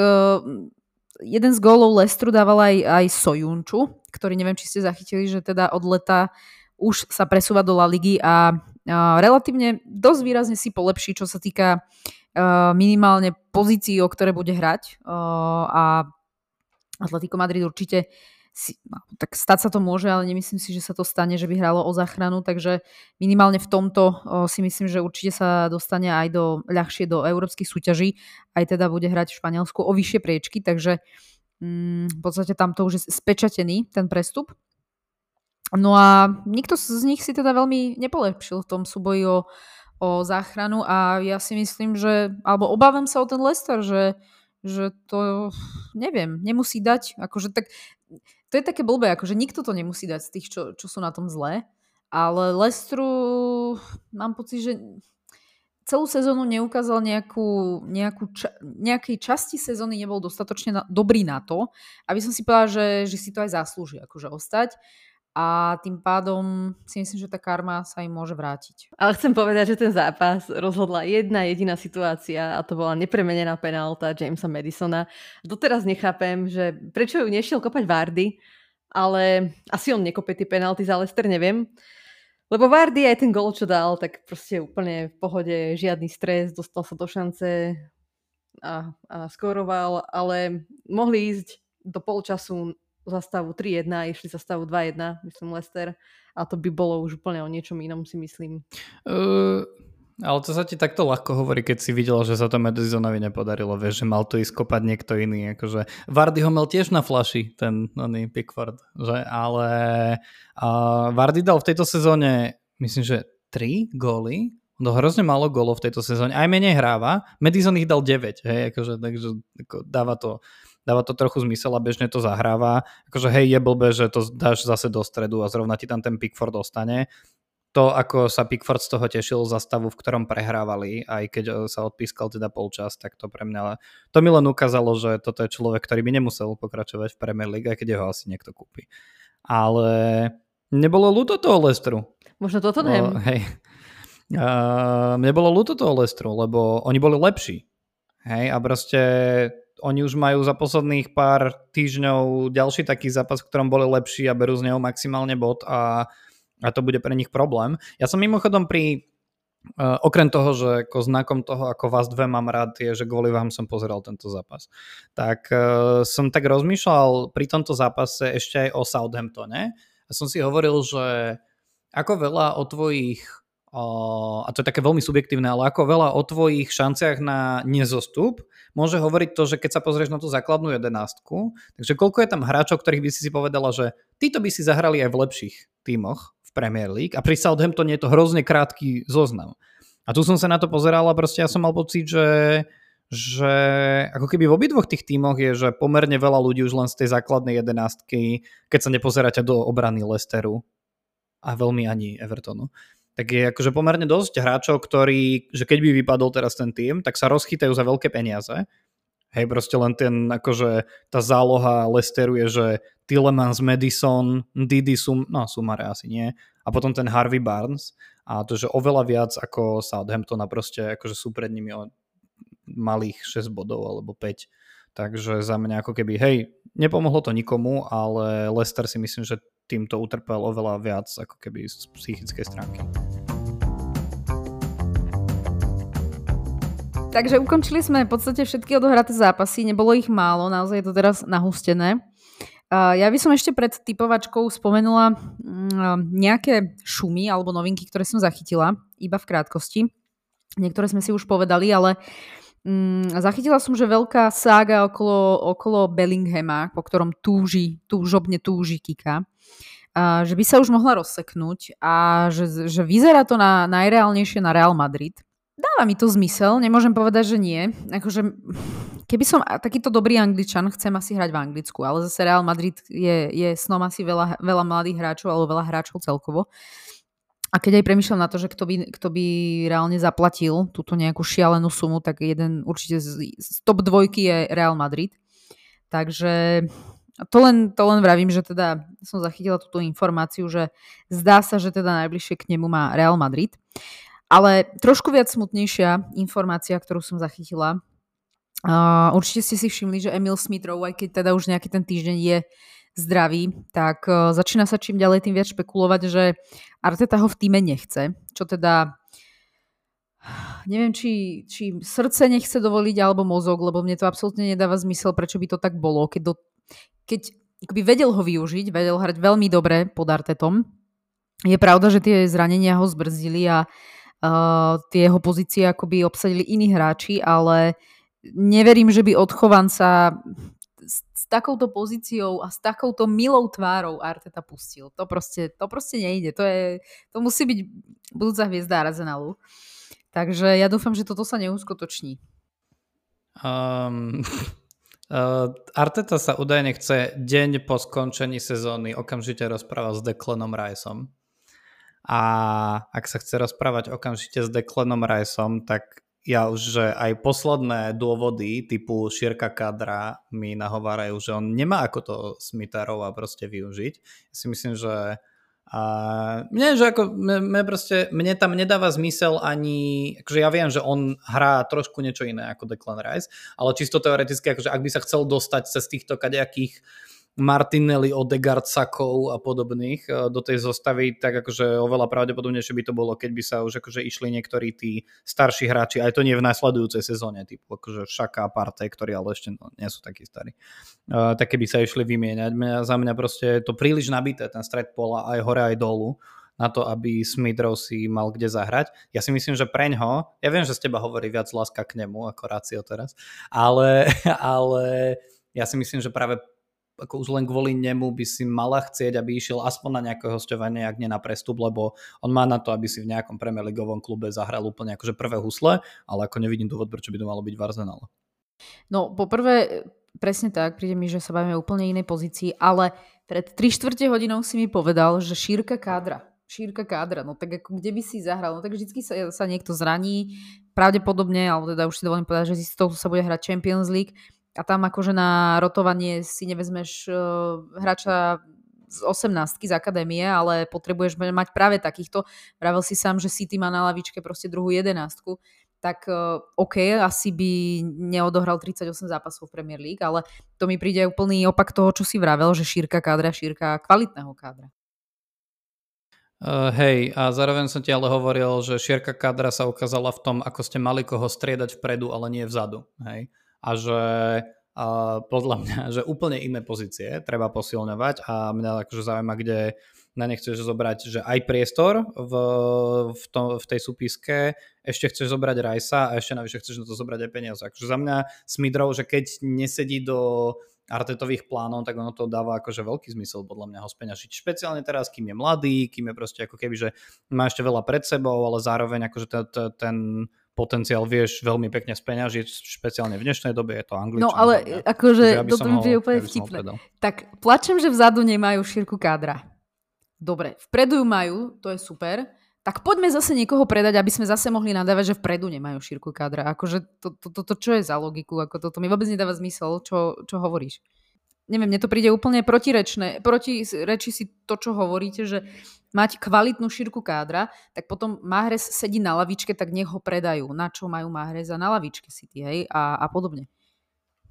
jeden z gólov Leicesteru dával aj Sojunču, ktorý neviem, či ste zachytili, že teda od leta už sa presúva do La Ligy a relatívne dosť výrazne si polepší, čo sa týka minimálne pozícií, o ktoré bude hrať, a Atletico Madrid určite tak stať sa to môže, ale nemyslím si, že sa to stane, že by hralo o záchranu, takže minimálne v tomto si myslím, že určite sa dostane aj ľahšie do európskych súťaží, aj teda bude hrať v Španielsku o vyššie priečky, takže v podstate tamto už je spečatený ten prestup. No a nikto z nich si teda veľmi nepolepšil v tom súboji o záchranu a ja si myslím, že, alebo obávam sa o ten Leicester, že to, neviem, nemusí dať, akože tak, to je také blbé, akože nikto to nemusí dať z tých, čo sú na tom zlé, ale Leicesteru mám pocit, že celú sezónu neukázal nejakej časti sezóny nebol dostatočne dobrý na to, aby som si povedala, že si to aj zaslúži, akože ostať. A tým pádom si myslím, že tá karma sa im môže vrátiť. Ale chcem povedať, že ten zápas rozhodla jedna jediná situácia a to bola nepremenená penálta Jamesa Madisona. Doteraz nechápem, že prečo ju nešiel kopať Vardy, ale asi on nekope tie penálty za Leicester, neviem. Lebo Vardy aj ten gól, čo dal, tak proste úplne v pohode, žiadny stres, dostal sa do šance a skóroval, ale mohli ísť do polčasu za stavu 3-1, išli za stavu 2-1, myslím Leicester, a to by bolo už úplne o niečom inom, si myslím. Ale to sa ti takto ľahko hovorí, keď si videl, že sa to Madisonovi nepodarilo, vieš, že mal to ísť kopať niekto iný, akože Vardy ho mal tiež na flaši, ten Pickford, že, ale Vardy dal v tejto sezóne, myslím, že 3 góly, no hrozne málo gólov v tejto sezóne, aj menej hráva, Madison ich dal 9, hej, akože, takže dáva to trochu zmysel a bežne to zahráva. Akože hej, je blbé, že to dáš zase do stredu a zrovna ti tam ten Pickford ostane. To, ako sa Pickford z toho tešil za stavu, v ktorom prehrávali, aj keď sa odpískal teda polčas, tak to pre mňa... To mi len ukázalo, že toto je človek, ktorý by nemusel pokračovať v Premier League, aj keď ho asi niekto kúpi. Ale nebolo ľúto toho Leicesteru. Možno toto neviem. Hej. Nebolo ľúto toho Leicesteru, lebo oni boli lepší. Hej, a proste... Oni už majú za posledných pár týždňov ďalší taký zápas, v ktorom boli lepší a berú z neho maximálne bod a to bude pre nich problém. Ja som mimochodom okrem toho, že ako znakom toho, ako vás dve mám rád, je, že kvôli vám som pozeral tento zápas. Tak som tak rozmýšľal pri tomto zápase ešte aj o Southamptone a som si hovoril, že ako veľa o tvojich a to je také veľmi subjektívne, ale ako veľa o tvojich šanciach na nezostup môže hovoriť to, že keď sa pozrieš na tú základnú jedenástku, takže koľko je tam hráčov, ktorých by si povedala, že títo by si zahrali aj v lepších tímoch v Premier League a pri Southamptone je to hrozne krátky zoznam. A tu som sa na to pozeral a proste ja som mal pocit, že ako keby v obidvoch tých tímoch je, že pomerne veľa ľudí už len z tej základnej jedenástky, keď sa nepozeráte do obrany Leicesteru a veľmi ani Evertonu, tak je akože pomerne dosť hráčov, ktorí, že keď by vypadol teraz ten tým, tak sa rozchytajú za veľké peniaze. Hej, proste len ten, akože tá záloha Leicesteru je, že Tielemans, Madison, Didi, Sumare asi nie, a potom ten Harvey Barnes, a to, že oveľa viac ako Southampton a proste akože sú pred nimi o malých 6 bodov alebo 5. Takže za mňa ako keby, hej, nepomohlo to nikomu, ale Leicester si myslím, že týmto utrpel oveľa viac ako keby z psychickej stránky. Takže ukončili sme v podstate všetky odohraté zápasy, nebolo ich málo, naozaj je to teraz nahustené. Ja by som ešte pred typovačkou spomenula nejaké šumy alebo novinky, ktoré som zachytila, iba v krátkosti. Niektoré sme si už povedali, ale zachytila som, že veľká sága okolo Bellinghama, po ktorom túžobne túži Kíka, že by sa už mohla rozseknúť a že vyzerá to na najreálnejšie na Real Madrid. Dáva mi to zmysel, nemôžem povedať, že nie. Akože, keby som takýto dobrý Angličan, chcem asi hrať v Anglicku, ale zase Real Madrid je snom asi veľa mladých hráčov alebo veľa hráčov celkovo. A keď aj premýšľam na to, že kto by reálne zaplatil túto nejakú šialenú sumu, tak jeden určite z top dvojky je Real Madrid. Takže to len vravím, že teda som zachytila túto informáciu, že zdá sa, že teda najbližšie k nemu má Real Madrid. Ale trošku viac smutnejšia informácia, ktorú som zachytila, Určite ste si všimli, že Emil Smith-Rowe, aj keď teda už nejaký ten týždeň je zdravý, tak začína sa čím ďalej tým viac špekulovať, že Arteta ho v týme nechce, čo teda neviem, či srdce nechce dovoliť alebo mozog, lebo mne to absolútne nedáva zmysel, prečo by to tak bolo, keď akoby vedel ho využiť, vedel hrať veľmi dobre pod Artetom. Je pravda, že tie zranenia ho zbrzdili a tie jeho pozície akoby obsadili iní hráči, ale neverím, že by odchovanca s takouto pozíciou a s takouto milou tvárou Arteta pustil. To proste nejde. To musí byť budúca hviezda Arsenalu. Takže ja dúfam, že toto sa neuskutoční. Arteta sa údajne chce deň po skončení sezóny okamžite rozprávať s Declanom Riceom. A ak sa chce rozprávať okamžite s Declanom Riceom, tak ja už, že aj posledné dôvody typu šírka kadra mi nahovárajú, že on nemá ako to Smitharova proste využiť. Ja si myslím, že mne tam nedáva zmysel ani, akože ja viem, že on hrá trošku niečo iné ako Declan Rice, ale čisto teoreticky, akože ak by sa chcel dostať cez týchto kadejakých Martinelli, Odegaard, Sakov a podobných do tej zostavy, tak akože oveľa pravdepodobnejšie by to bolo, keď by sa už akože išli niektorí tí starší hráči, aj to nie v nasledujúcej sezóne, typu akože Šaka a Partey, ktorí ale ešte nie sú takí starí. Tak keby sa išli vymieňať. Za mňa proste je to príliš nabité, ten stred pola aj hore, aj dolu, na to, aby Smith-Rowe si mal kde zahrať. Ja si myslím, že preňho, ja viem, že z teba hovorí viac láska k nemu, ako Rácio teraz, ale ja si myslím, že práve ako už len kvôli nemu by si mala chcieť, aby išiel aspoň na nejaké hosťovanie, ak nie na prestup, lebo on má na to, aby si v nejakom Premier Leagueovom klube zahral úplne akože prvé husle, ale ako nevidím dôvod, prečo by to malo byť v Arsenále. No, poprvé, presne tak, príde mi, že sa bavíme o úplne inej pozícii, ale pred 3/4 hodinou si mi povedal, že šírka kádra, no tak ako kde by si zahral, no tak vždycky sa niekto zraní, pravdepodobne, alebo teda už si dovolím povedať, že si s touto sa bude hrať Champions League, a tam akože na rotovanie si nevezmeš hráča z 18-ky z akadémie, ale potrebuješ mať práve takýchto. Vravel si sám, že City má na lavičke proste druhú 11-ku, tak OK, asi by neodohral 38 zápasov v Premier League, ale to mi príde úplný opak toho, čo si vravel, že šírka kvalitného kádra. Hej, a zároveň som ti ale hovoril, že šírka kádra sa ukázala v tom, ako ste mali koho striedať vpredu, ale nie vzadu, hej. A že podľa mňa, že úplne iné pozície treba posilňovať a mňa akože zaujíma, kde na ne chceš zobrať, že aj priestor v tej súpiske, ešte chceš zobrať Rajsa a ešte navyše chceš na to zobrať aj peniaze. Akože za mňa Smith-Rowe, že keď nesedí do Artetových plánov, tak ono to dáva akože veľký zmysel podľa mňa ho speňažiť. Špeciálne teraz, kým je mladý, kým je proste ako keby, že má ešte veľa pred sebou, ale zároveň akože ten potenciál vieš veľmi pekne speňažiť, špeciálne v dnešnej dobe je to angličtina. No ale akože toto mi je úplne vtipné. Tak plačem, že vzadu nemajú šírku kádra. Dobre, vpredu ju majú, to je super. Tak poďme zase niekoho predať, aby sme zase mohli nadávať, že vpredu nemajú šírku kádra. Akože to čo je za logiku? Ako to mi vôbec nedáva zmysel, čo hovoríš. Neviem, mne to príde úplne protirečné. Protirečí si to, čo hovoríte, že mať kvalitnú šírku kádra, tak potom Mahrez sedí na lavičke, tak nech ho predajú. Na čo majú Mahreza na lavičke City, hej? A podobne.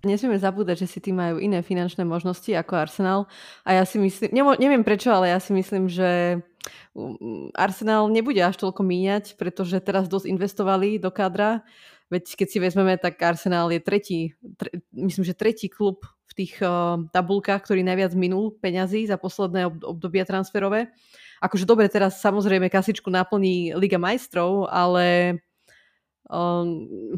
Nesmieme zabúdať, že City majú iné finančné možnosti ako Arsenal. A ja si myslím, neviem prečo, ale ja si myslím, že Arsenal nebude až toľko míňať, pretože teraz dosť investovali do kádra. Veď keď si vezmeme, tak Arsenal je tretí klub v tých tabulkách, ktorý najviac minul peňazí za posledné obdobia transferové. Akože dobre, teraz samozrejme kasičku naplní Liga majstrov, ale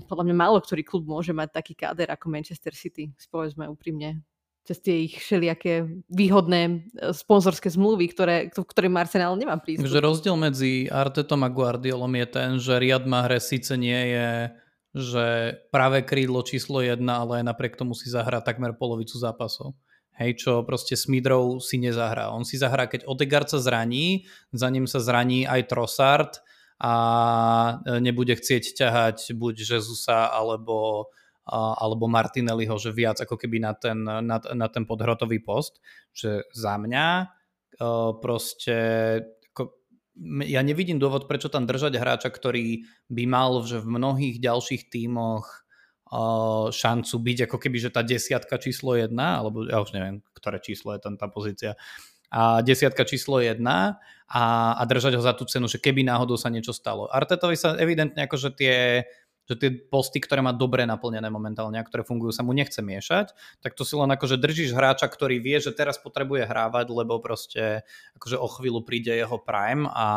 podľa mňa málo ktorý klub môže mať taký káder ako Manchester City, povedzme úprimne. Cez tie ich všelijaké výhodné sponzorské zmluvy, ktorým Arsenal nemá prístup. Takže rozdiel medzi Artetom a Guardiolom je ten, že Riyad Mahrez síce nie je že práve krídlo číslo 1, ale aj napriek tomu si zahrá takmer polovicu zápasov. Hej, čo proste Smith-Rowe si nezahrá. On si zahrá, keď Odegaard sa zraní, za ním sa zraní aj Trossard a nebude chcieť ťahať buď Jezusa alebo Martinelliho, že viac ako keby na ten podhrotový post. Že za mňa proste ja nevidím dôvod, prečo tam držať hráča, ktorý by mal že v mnohých ďalších tímoch šancu byť ako keby, že tá desiatka číslo 1, alebo ja už neviem, ktoré číslo je tam tá pozícia, a desiatka číslo 1 a držať ho za tú cenu, že keby náhodou sa niečo stalo. Artetovi sa evidentne akože tie posty, ktoré má dobre naplnené momentálne a ktoré fungujú, sa mu nechce miešať, tak to si len akože držíš hráča, ktorý vie, že teraz potrebuje hrávať, lebo proste akože o chvíľu príde jeho prime a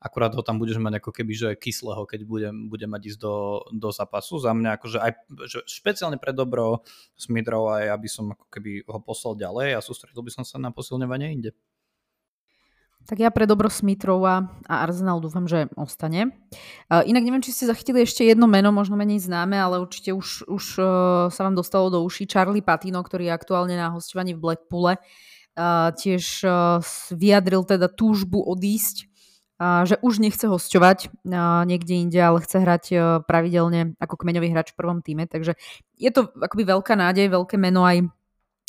akurát ho tam budeš mať ako keby, že kyslého, keď bude mať ísť do zápasu. Za mňa akože aj že špeciálne pre dobro Smith-Rowe, aj aby som ako keby ho poslal ďalej a sústredil by som sa na posilňovanie inde. Tak ja pre dobro Smith-Rowe a Arsenal dúfam, že ostane. Inak neviem, či ste zachytili ešte jedno meno, možno menej známe, ale určite už sa vám dostalo do uší. Charlie Patino, ktorý je aktuálne na hosťovaní v Blackpoole, tiež vyjadril teda túžbu odísť, že už nechce hosťovať niekde inde, ale chce hrať pravidelne ako kmeňový hráč v prvom týme. Takže je to akoby veľká nádej, veľké meno aj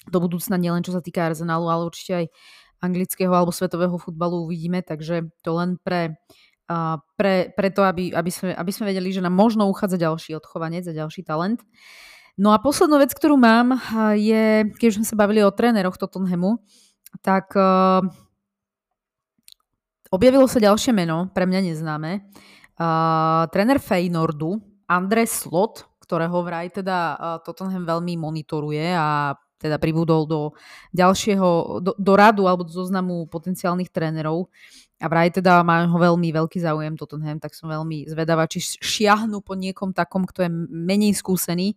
do budúcna, nielen čo sa týka Arsenalu, ale určite aj anglického alebo svetového futbalu uvidíme, takže to len pre to, aby sme vedeli, že nám možno uchádza ďalší odchovanec a ďalší talent. No a posledná vec, ktorú mám, je, keď už sme sa bavili o tréneroch Tottenhamu, tak objavilo sa ďalšie meno, pre mňa neznáme. Tréner Feynordu, André Slot, ktorého vraj teda Tottenham veľmi monitoruje a teda pribudol do ďalšieho, do radu alebo do zoznamu potenciálnych trénerov a vraj teda má ho veľmi veľký záujem Tottenham, tak som veľmi zvedavá, či šiahnu po niekom takom, kto je menej skúsený,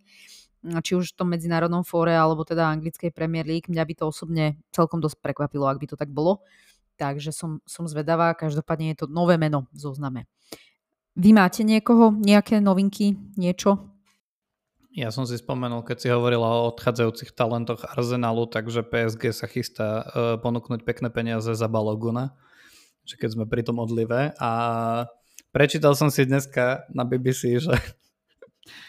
či už v tom medzinárodnom fóre alebo teda anglickej Premier League. Mňa by to osobne celkom dosť prekvapilo, ak by to tak bolo, takže som zvedavá, každopádne je to nové meno v zozname. Vy máte niekoho, nejaké novinky, niečo? Ja som si spomenul, keď si hovorila o odchádzajúcich talentoch Arsenalu, takže PSG sa chystá ponúknuť pekné peniaze za Baloguna, že keď sme pri tom odlive. A prečítal som si dneska na BBC, že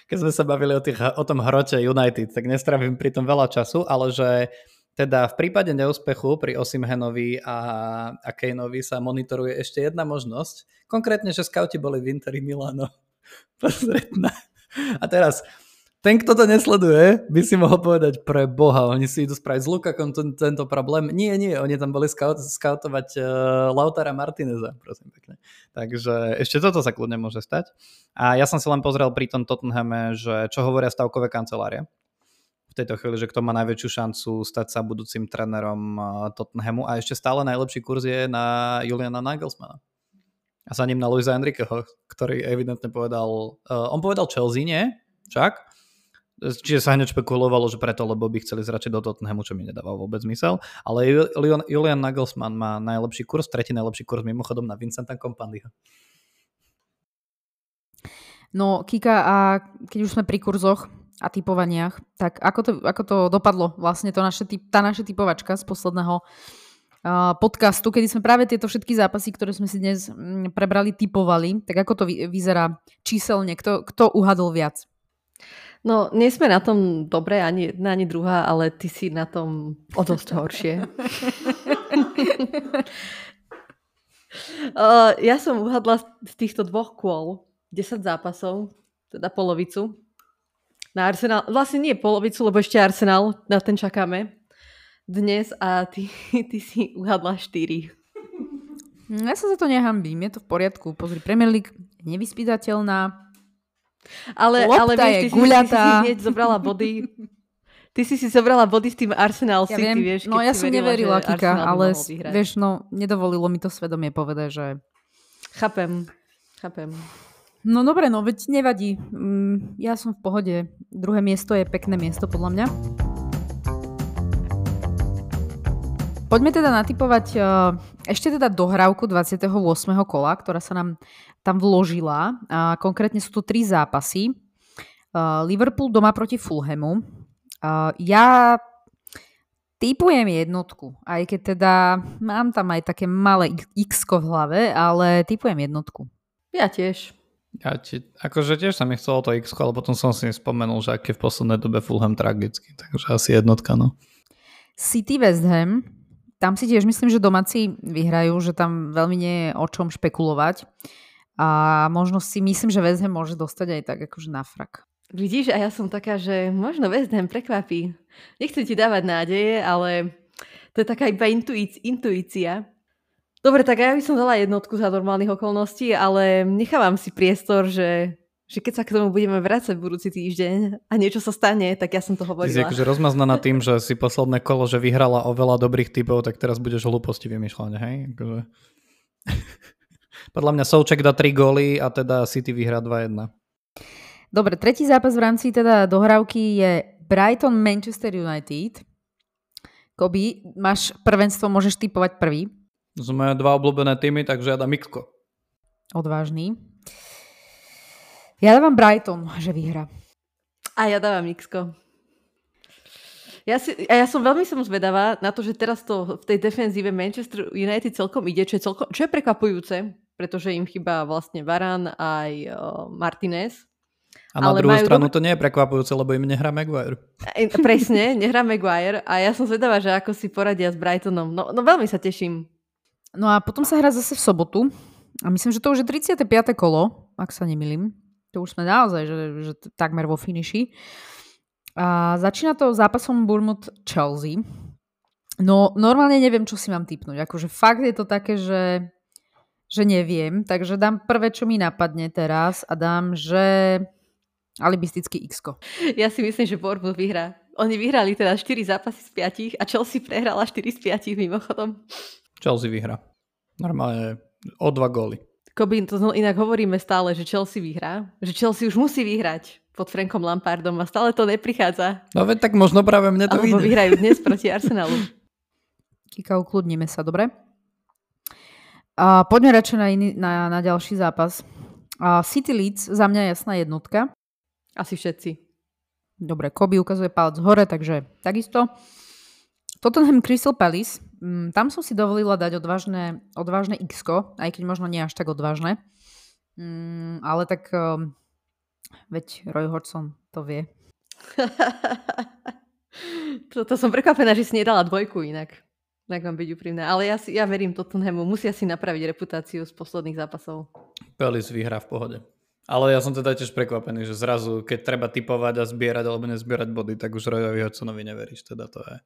keď sme sa bavili o tom hrote United, tak nestravím pri tom veľa času, ale že teda v prípade neúspechu pri Osimhenovi a Kaneovi sa monitoruje ešte jedna možnosť. Konkrétne, že skauti boli v Interi Milano. Pozretná. A teraz... Ten, kto to nesleduje, by si mohol povedať, pre Boha, oni si idú spraviť s Lukakom tento problém. Nie, oni tam boli skautovať Lautara Martineza, prosím pekne. Takže ešte toto sa kľudne môže stať. A ja som si len pozrel pri tom Tottenhame, že čo hovoria stavkové kancelárie v tejto chvíli, že kto má najväčšiu šancu stať sa budúcim trénerom Tottenhamu. A ešte stále najlepší kurz je na Juliana Nagelsmana. A za ním na Luisa Enriqueho, ktorý evidentne povedal, on povedal Chelsea, nie? Však? Čiže sa hneď špekulovalo, že preto, lebo by chceli zračiť do Tottenhamu, čo mi nedáva vôbec zmysel. Ale Julian Nagelsmann má najlepší kurz, tretí najlepší kurz mimochodom na Vincenta Kompanyho. No, Kíka, a keď už sme pri kurzoch a typovaniach, tak ako to dopadlo vlastne tá naša typovačka z posledného podcastu, kedy sme práve tieto všetky zápasy, ktoré sme si dnes prebrali, typovali, tak ako to vyzerá číselne? Kto uhadol viac? No, nie sme na tom dobre, ani jedna, ani druhá, ale ty si na tom o dosť horšie. Ja som uhadla z týchto dvoch kôl 10 zápasov, teda polovicu. Na Arsenal, vlastne nie polovicu, lebo ešte Arsenal, na ten čakáme dnes a ty si uhadla 4. Ja sa za to nehambím, je to v poriadku. Pozri, Premier League je nevyspytateľná. Ale vieš, ty si si zobrala body s tým Arsenal City, ja viem, vieš. No ja som neverila, Kika, ale vieš, no nedovolilo mi to svedomie povedať, že... Chápem. No dobre, no veď nevadí. Ja som v pohode. Druhé miesto je pekné miesto, podľa mňa. Poďme teda natipovať ešte teda dohrávku 28. kola, ktorá sa nám tam vložila. Konkrétne sú to 3 zápasy. Liverpool doma proti Fulhamu. Ja tipujem jednotku, aj keď teda mám tam aj také malé x-ko v hlave, ale tipujem jednotku. Ja tiež. Akože tiež sa mi chcelo to x-ko, ale potom som si spomenul, že aký v poslednej dobe Fulham tragicky, takže asi jednotka, no. City West Ham, tam si tiež myslím, že domáci vyhrajú, že tam veľmi nie je o čom špekulovať a možno si myslím, že West Ham môže dostať aj tak akože na frak. Vidíš, a ja som taká, že možno West Ham prekvapí. Nechcem ti dávať nádeje, ale to je taká iba intuícia. Dobre, tak ja by som dala jednotku za normálnych okolností, ale nechávam si priestor, že keď sa k tomu budeme vrácať budúci týždeň a niečo sa stane, tak ja som to hovorila. Ty si akože rozmaznaná tým, že si posledné kolo, že vyhrala o veľa dobrých typov, tak teraz budeš hlúposti vymýšľať, hej? Akože... Podľa mňa Souček dá 3 góly a teda City vyhrá 2-1. Dobre, tretí zápas v rámci teda dohrávky je Brighton-Manchester United. Kobi, máš prvenstvo, môžeš typovať prvý. Sme dva obľúbené týmy, takže ja dám Mikko. Odvážny. Ja dávam Brighton, že vyhra. A ja dávam Mikko. Ja som veľmi zvedavá na to, že teraz to v tej defenzíve Manchester United celkom ide, čo je prekvapujúce, pretože im chýba vlastne Varane aj Martinez. A na druhú stranu to nie je prekvapujúce, lebo im nehrá Maguire. Presne, nehrá Maguire a ja som zvedavá, že ako si poradia s Brightonom. No veľmi sa teším. No a potom sa hrá zase v sobotu a myslím, že to už je 35. kolo, ak sa nemýlim. To už sme naozaj, že takmer vo finiši. A začína to zápasom Bournemouth-Chelsea. No normálne neviem, čo si mám tipnúť. Akože fakt je to také, že neviem. Takže dám prvé, čo mi napadne teraz a dám, že... alibistický X-ko. Ja si myslím, že Bournemouth vyhrá. Oni vyhrali teda 4 zápasy z 5 a Chelsea prehrala 4 z 5 mimochodom. Chelsea vyhrá. Normálne o 2 góly. Kobi, to inak hovoríme stále, že Chelsea vyhrá. Že Chelsea už musí vyhrať pod Frankom Lampardom a stále to neprichádza. No veď tak možno práve mne to vyjde. Alebo vyhrajú dnes proti Arsenalu. Kíka, ukludnime sa, dobre? A poďme radšej na ďalší zápas. A City Leeds, za mňa jasná jednotka. Asi všetci. Dobre, Kobi ukazuje palec hore, takže takisto. Tottenham Crystal Palace. Tam som si dovolila dať odvážne X-ko, aj keď možno nie až tak odvážne. Ale tak veď Roy Hodgson to vie. To som prekvapená, že si nedala dvojku inak mám byť úprimná. Ale ja verím Tottenhamu. Musia si napraviť reputáciu z posledných zápasov. Palace vyhrá v pohode. Ale ja som teda tiež prekvapený, že zrazu, keď treba tipovať a zbierať alebo nezbierať body, tak už Royovi Hodgsonovi neveríš. Teda to je.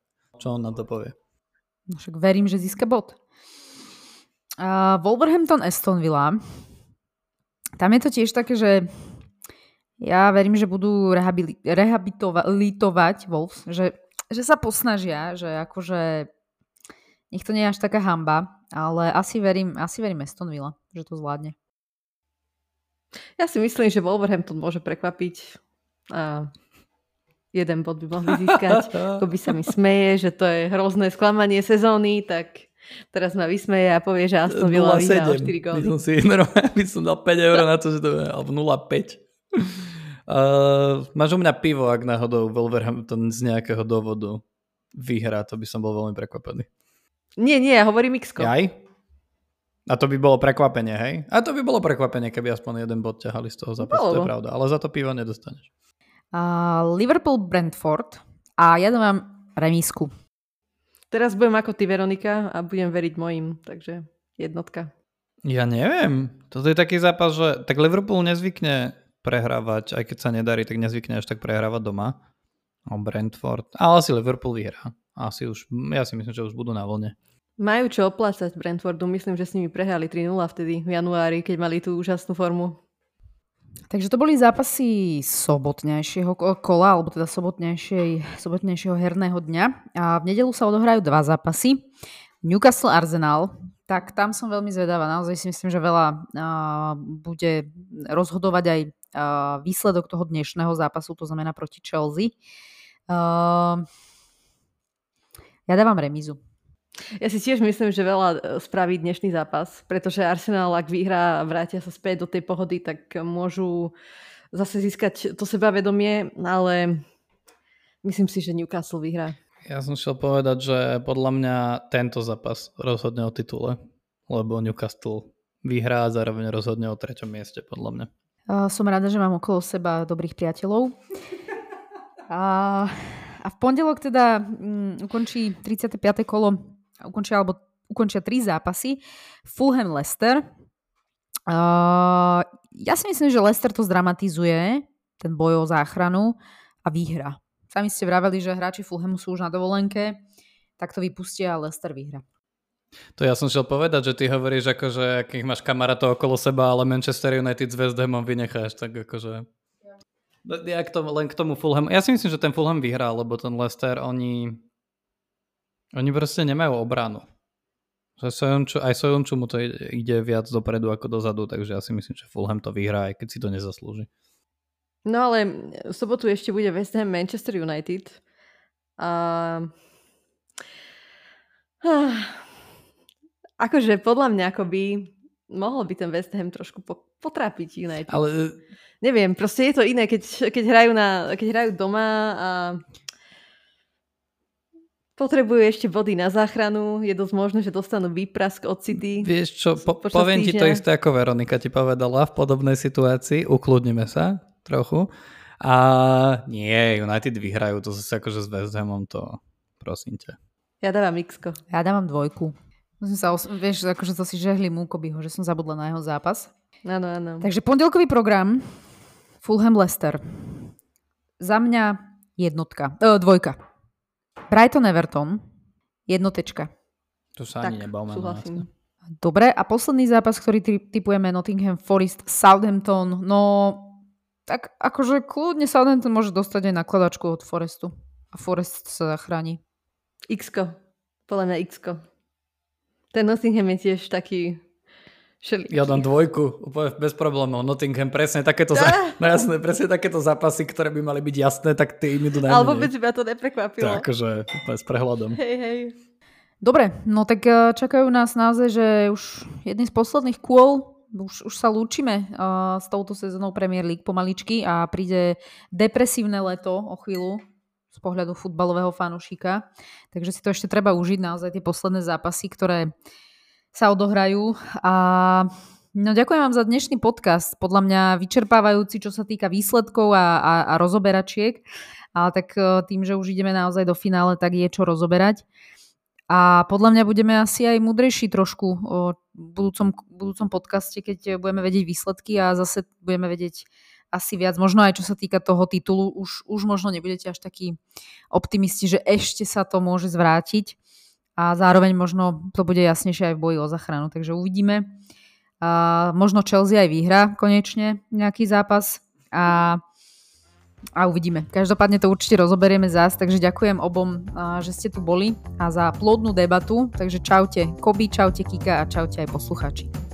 Čo on na to povie? No však verím, že získa bod. Wolverhampton Aston Villa. Tam je to tiež také, že ja verím, že budú rehabilitovať Wolves, že sa posnažia, že akože nech to nie je až taká hanba, ale asi verím Aston Villa, že to zvládne. Ja si myslím, že Wolverhampton môže prekvapiť a jeden bod by mohli získať. Kobi sa mi smeje, že to je hrozné sklamanie sezóny, tak teraz ma vysmeje a povie, že Aston Villa vyhrá o 4 góly. By som dal 5 eur na to, že to je 0,5. Máš u mňa pivo, ak náhodou Wolverhampton z nejakého dôvodu vyhrá, to by som bol veľmi prekvapený. Nie, ja hovorím X-ko. Jaj? A to by bolo prekvapenie, hej? A to by bolo prekvapenie, keby aspoň jeden bod ťahali z toho zápasu, to je pravda. Ale za to pivo nedostaneš. Liverpool-Brentford a ja dávam remísku. Teraz budem ako ty, Veronika, a budem veriť mojim, takže jednotka. Ja neviem. Toto je taký zápas, že tak Liverpool nezvykne prehrávať, aj keď sa nedarí, tak nezvykne až tak prehrávať doma. Brentford. Ale asi Liverpool vyhrá. Ja si myslím, že už budú na vlne. Majú čo oplácať Brentfordu. Myslím, že s nimi prehrali 3-0 vtedy v januári, keď mali tú úžasnú formu. Takže to boli zápasy sobotnejšieho kola, alebo teda sobotnejšieho herného dňa. A v nedeľu sa odohrajú dva zápasy. Newcastle Arsenal. Tak tam som veľmi zvedavá. Naozaj si myslím, že veľa bude rozhodovať aj výsledok toho dnešného zápasu, to znamená proti Chelsea. Ja dávam remízu. Ja si tiež myslím, že veľa spraví dnešný zápas, pretože Arsenal, ak vyhrá a vrátia sa späť do tej pohody, tak môžu zase získať to sebavedomie, ale myslím si, že Newcastle vyhrá. Ja som chcel povedať, že podľa mňa tento zápas rozhodne o titule, lebo Newcastle vyhrá a zároveň rozhodne o 3. mieste, podľa mňa. Som rada, že mám okolo seba dobrých priateľov. A v pondelok teda ukončí 35. kolo ukončia 3 zápasy. Fulham Leicester. Ja si myslím, že Leicester to zdramatizuje. ten boj o záchranu a výhra. Sami ste vraveli, že hráči Fulhamu sú už na dovolenke, tak to vypustia a Leicester vyhra. To ja som chcel povedať, že ty hovoríš akože akých máš kamarátov okolo seba, ale Manchester United s West Hamom vynecháš, tak akože... Ja len k tomu Fulhamu. Ja si myslím, že ten Fulham vyhrá, lebo ten Leicester, oni proste nemajú obranu. Aj Soyuncu mu to ide viac dopredu ako dozadu, takže ja si myslím, že Fulham to vyhrá, aj keď si to nezaslúži. No ale v sobotu ešte bude West Ham Manchester United. Akože podľa mňa akoby mohol by ten West Ham trošku potrápiť United. Ale... Neviem, proste je to iné, keď hrajú doma a potrebujú ešte body na záchranu. Je dosť možné, že dostanú výprask od City. Vieš čo, poviem ti to isté, ako Veronika ti povedala v podobnej situácii. Ukludnime sa trochu. A nie, United vyhrajú. To zase akože s West Hamom to, prosím ťa. Ja dávam X-ko. Ja dávam 2. Vieš, akože to si žehli Kobiho, že som zabudla na jeho zápas. Áno, áno. Takže pondelkový program Fulham Leicester. Za mňa 2. Brighton Everton 1. To sa ani nebavme. Dobre, a posledný zápas, ktorý tipujeme, Nottingham Forest Southampton. No, tak akože kľudne Southampton môže dostať aj nakladačku od Forestu. A Forest sa zachráni. X-ko. Podľa mňa X-ko. Ten Nottingham je tiež taký... Šeličky. Ja dám 2, úplne bez problémov. Nottingham, presne takéto, presne takéto zápasy, ktoré by mali byť jasné, tak tie im idú najmenej. Ale vôbec ma to neprekvapilo. Takže s prehľadom. Hej. Dobre, no tak čakajú nás naozaj, že už jedný z posledných kôl, už sa lúčime s touto sezónou Premier League pomaličky a príde depresívne leto o chvíľu z pohľadu futbalového fanúšika. Takže si to ešte treba užiť, naozaj tie posledné zápasy, ktoré sa odohrajú a no, ďakujem vám za dnešný podcast, podľa mňa vyčerpávajúci, čo sa týka výsledkov a rozoberačiek, ale tak tým, že už ideme naozaj do finále, tak je čo rozoberať a podľa mňa budeme asi aj múdrejší trošku v budúcom podcaste, keď budeme vedieť výsledky a zase budeme vedieť asi viac, možno aj čo sa týka toho titulu, už možno nebudete až takí optimisti, že ešte sa to môže zvrátiť. A zároveň možno to bude jasnejšie aj v boji o záchranu. Takže uvidíme. Možno Chelsea aj vyhrá konečne nejaký zápas. A uvidíme. Každopádne to určite rozoberieme zás. Takže ďakujem obom, že ste tu boli a za plodnú debatu. Takže čaute Kobi, čaute Kíka a čaute aj poslucháči.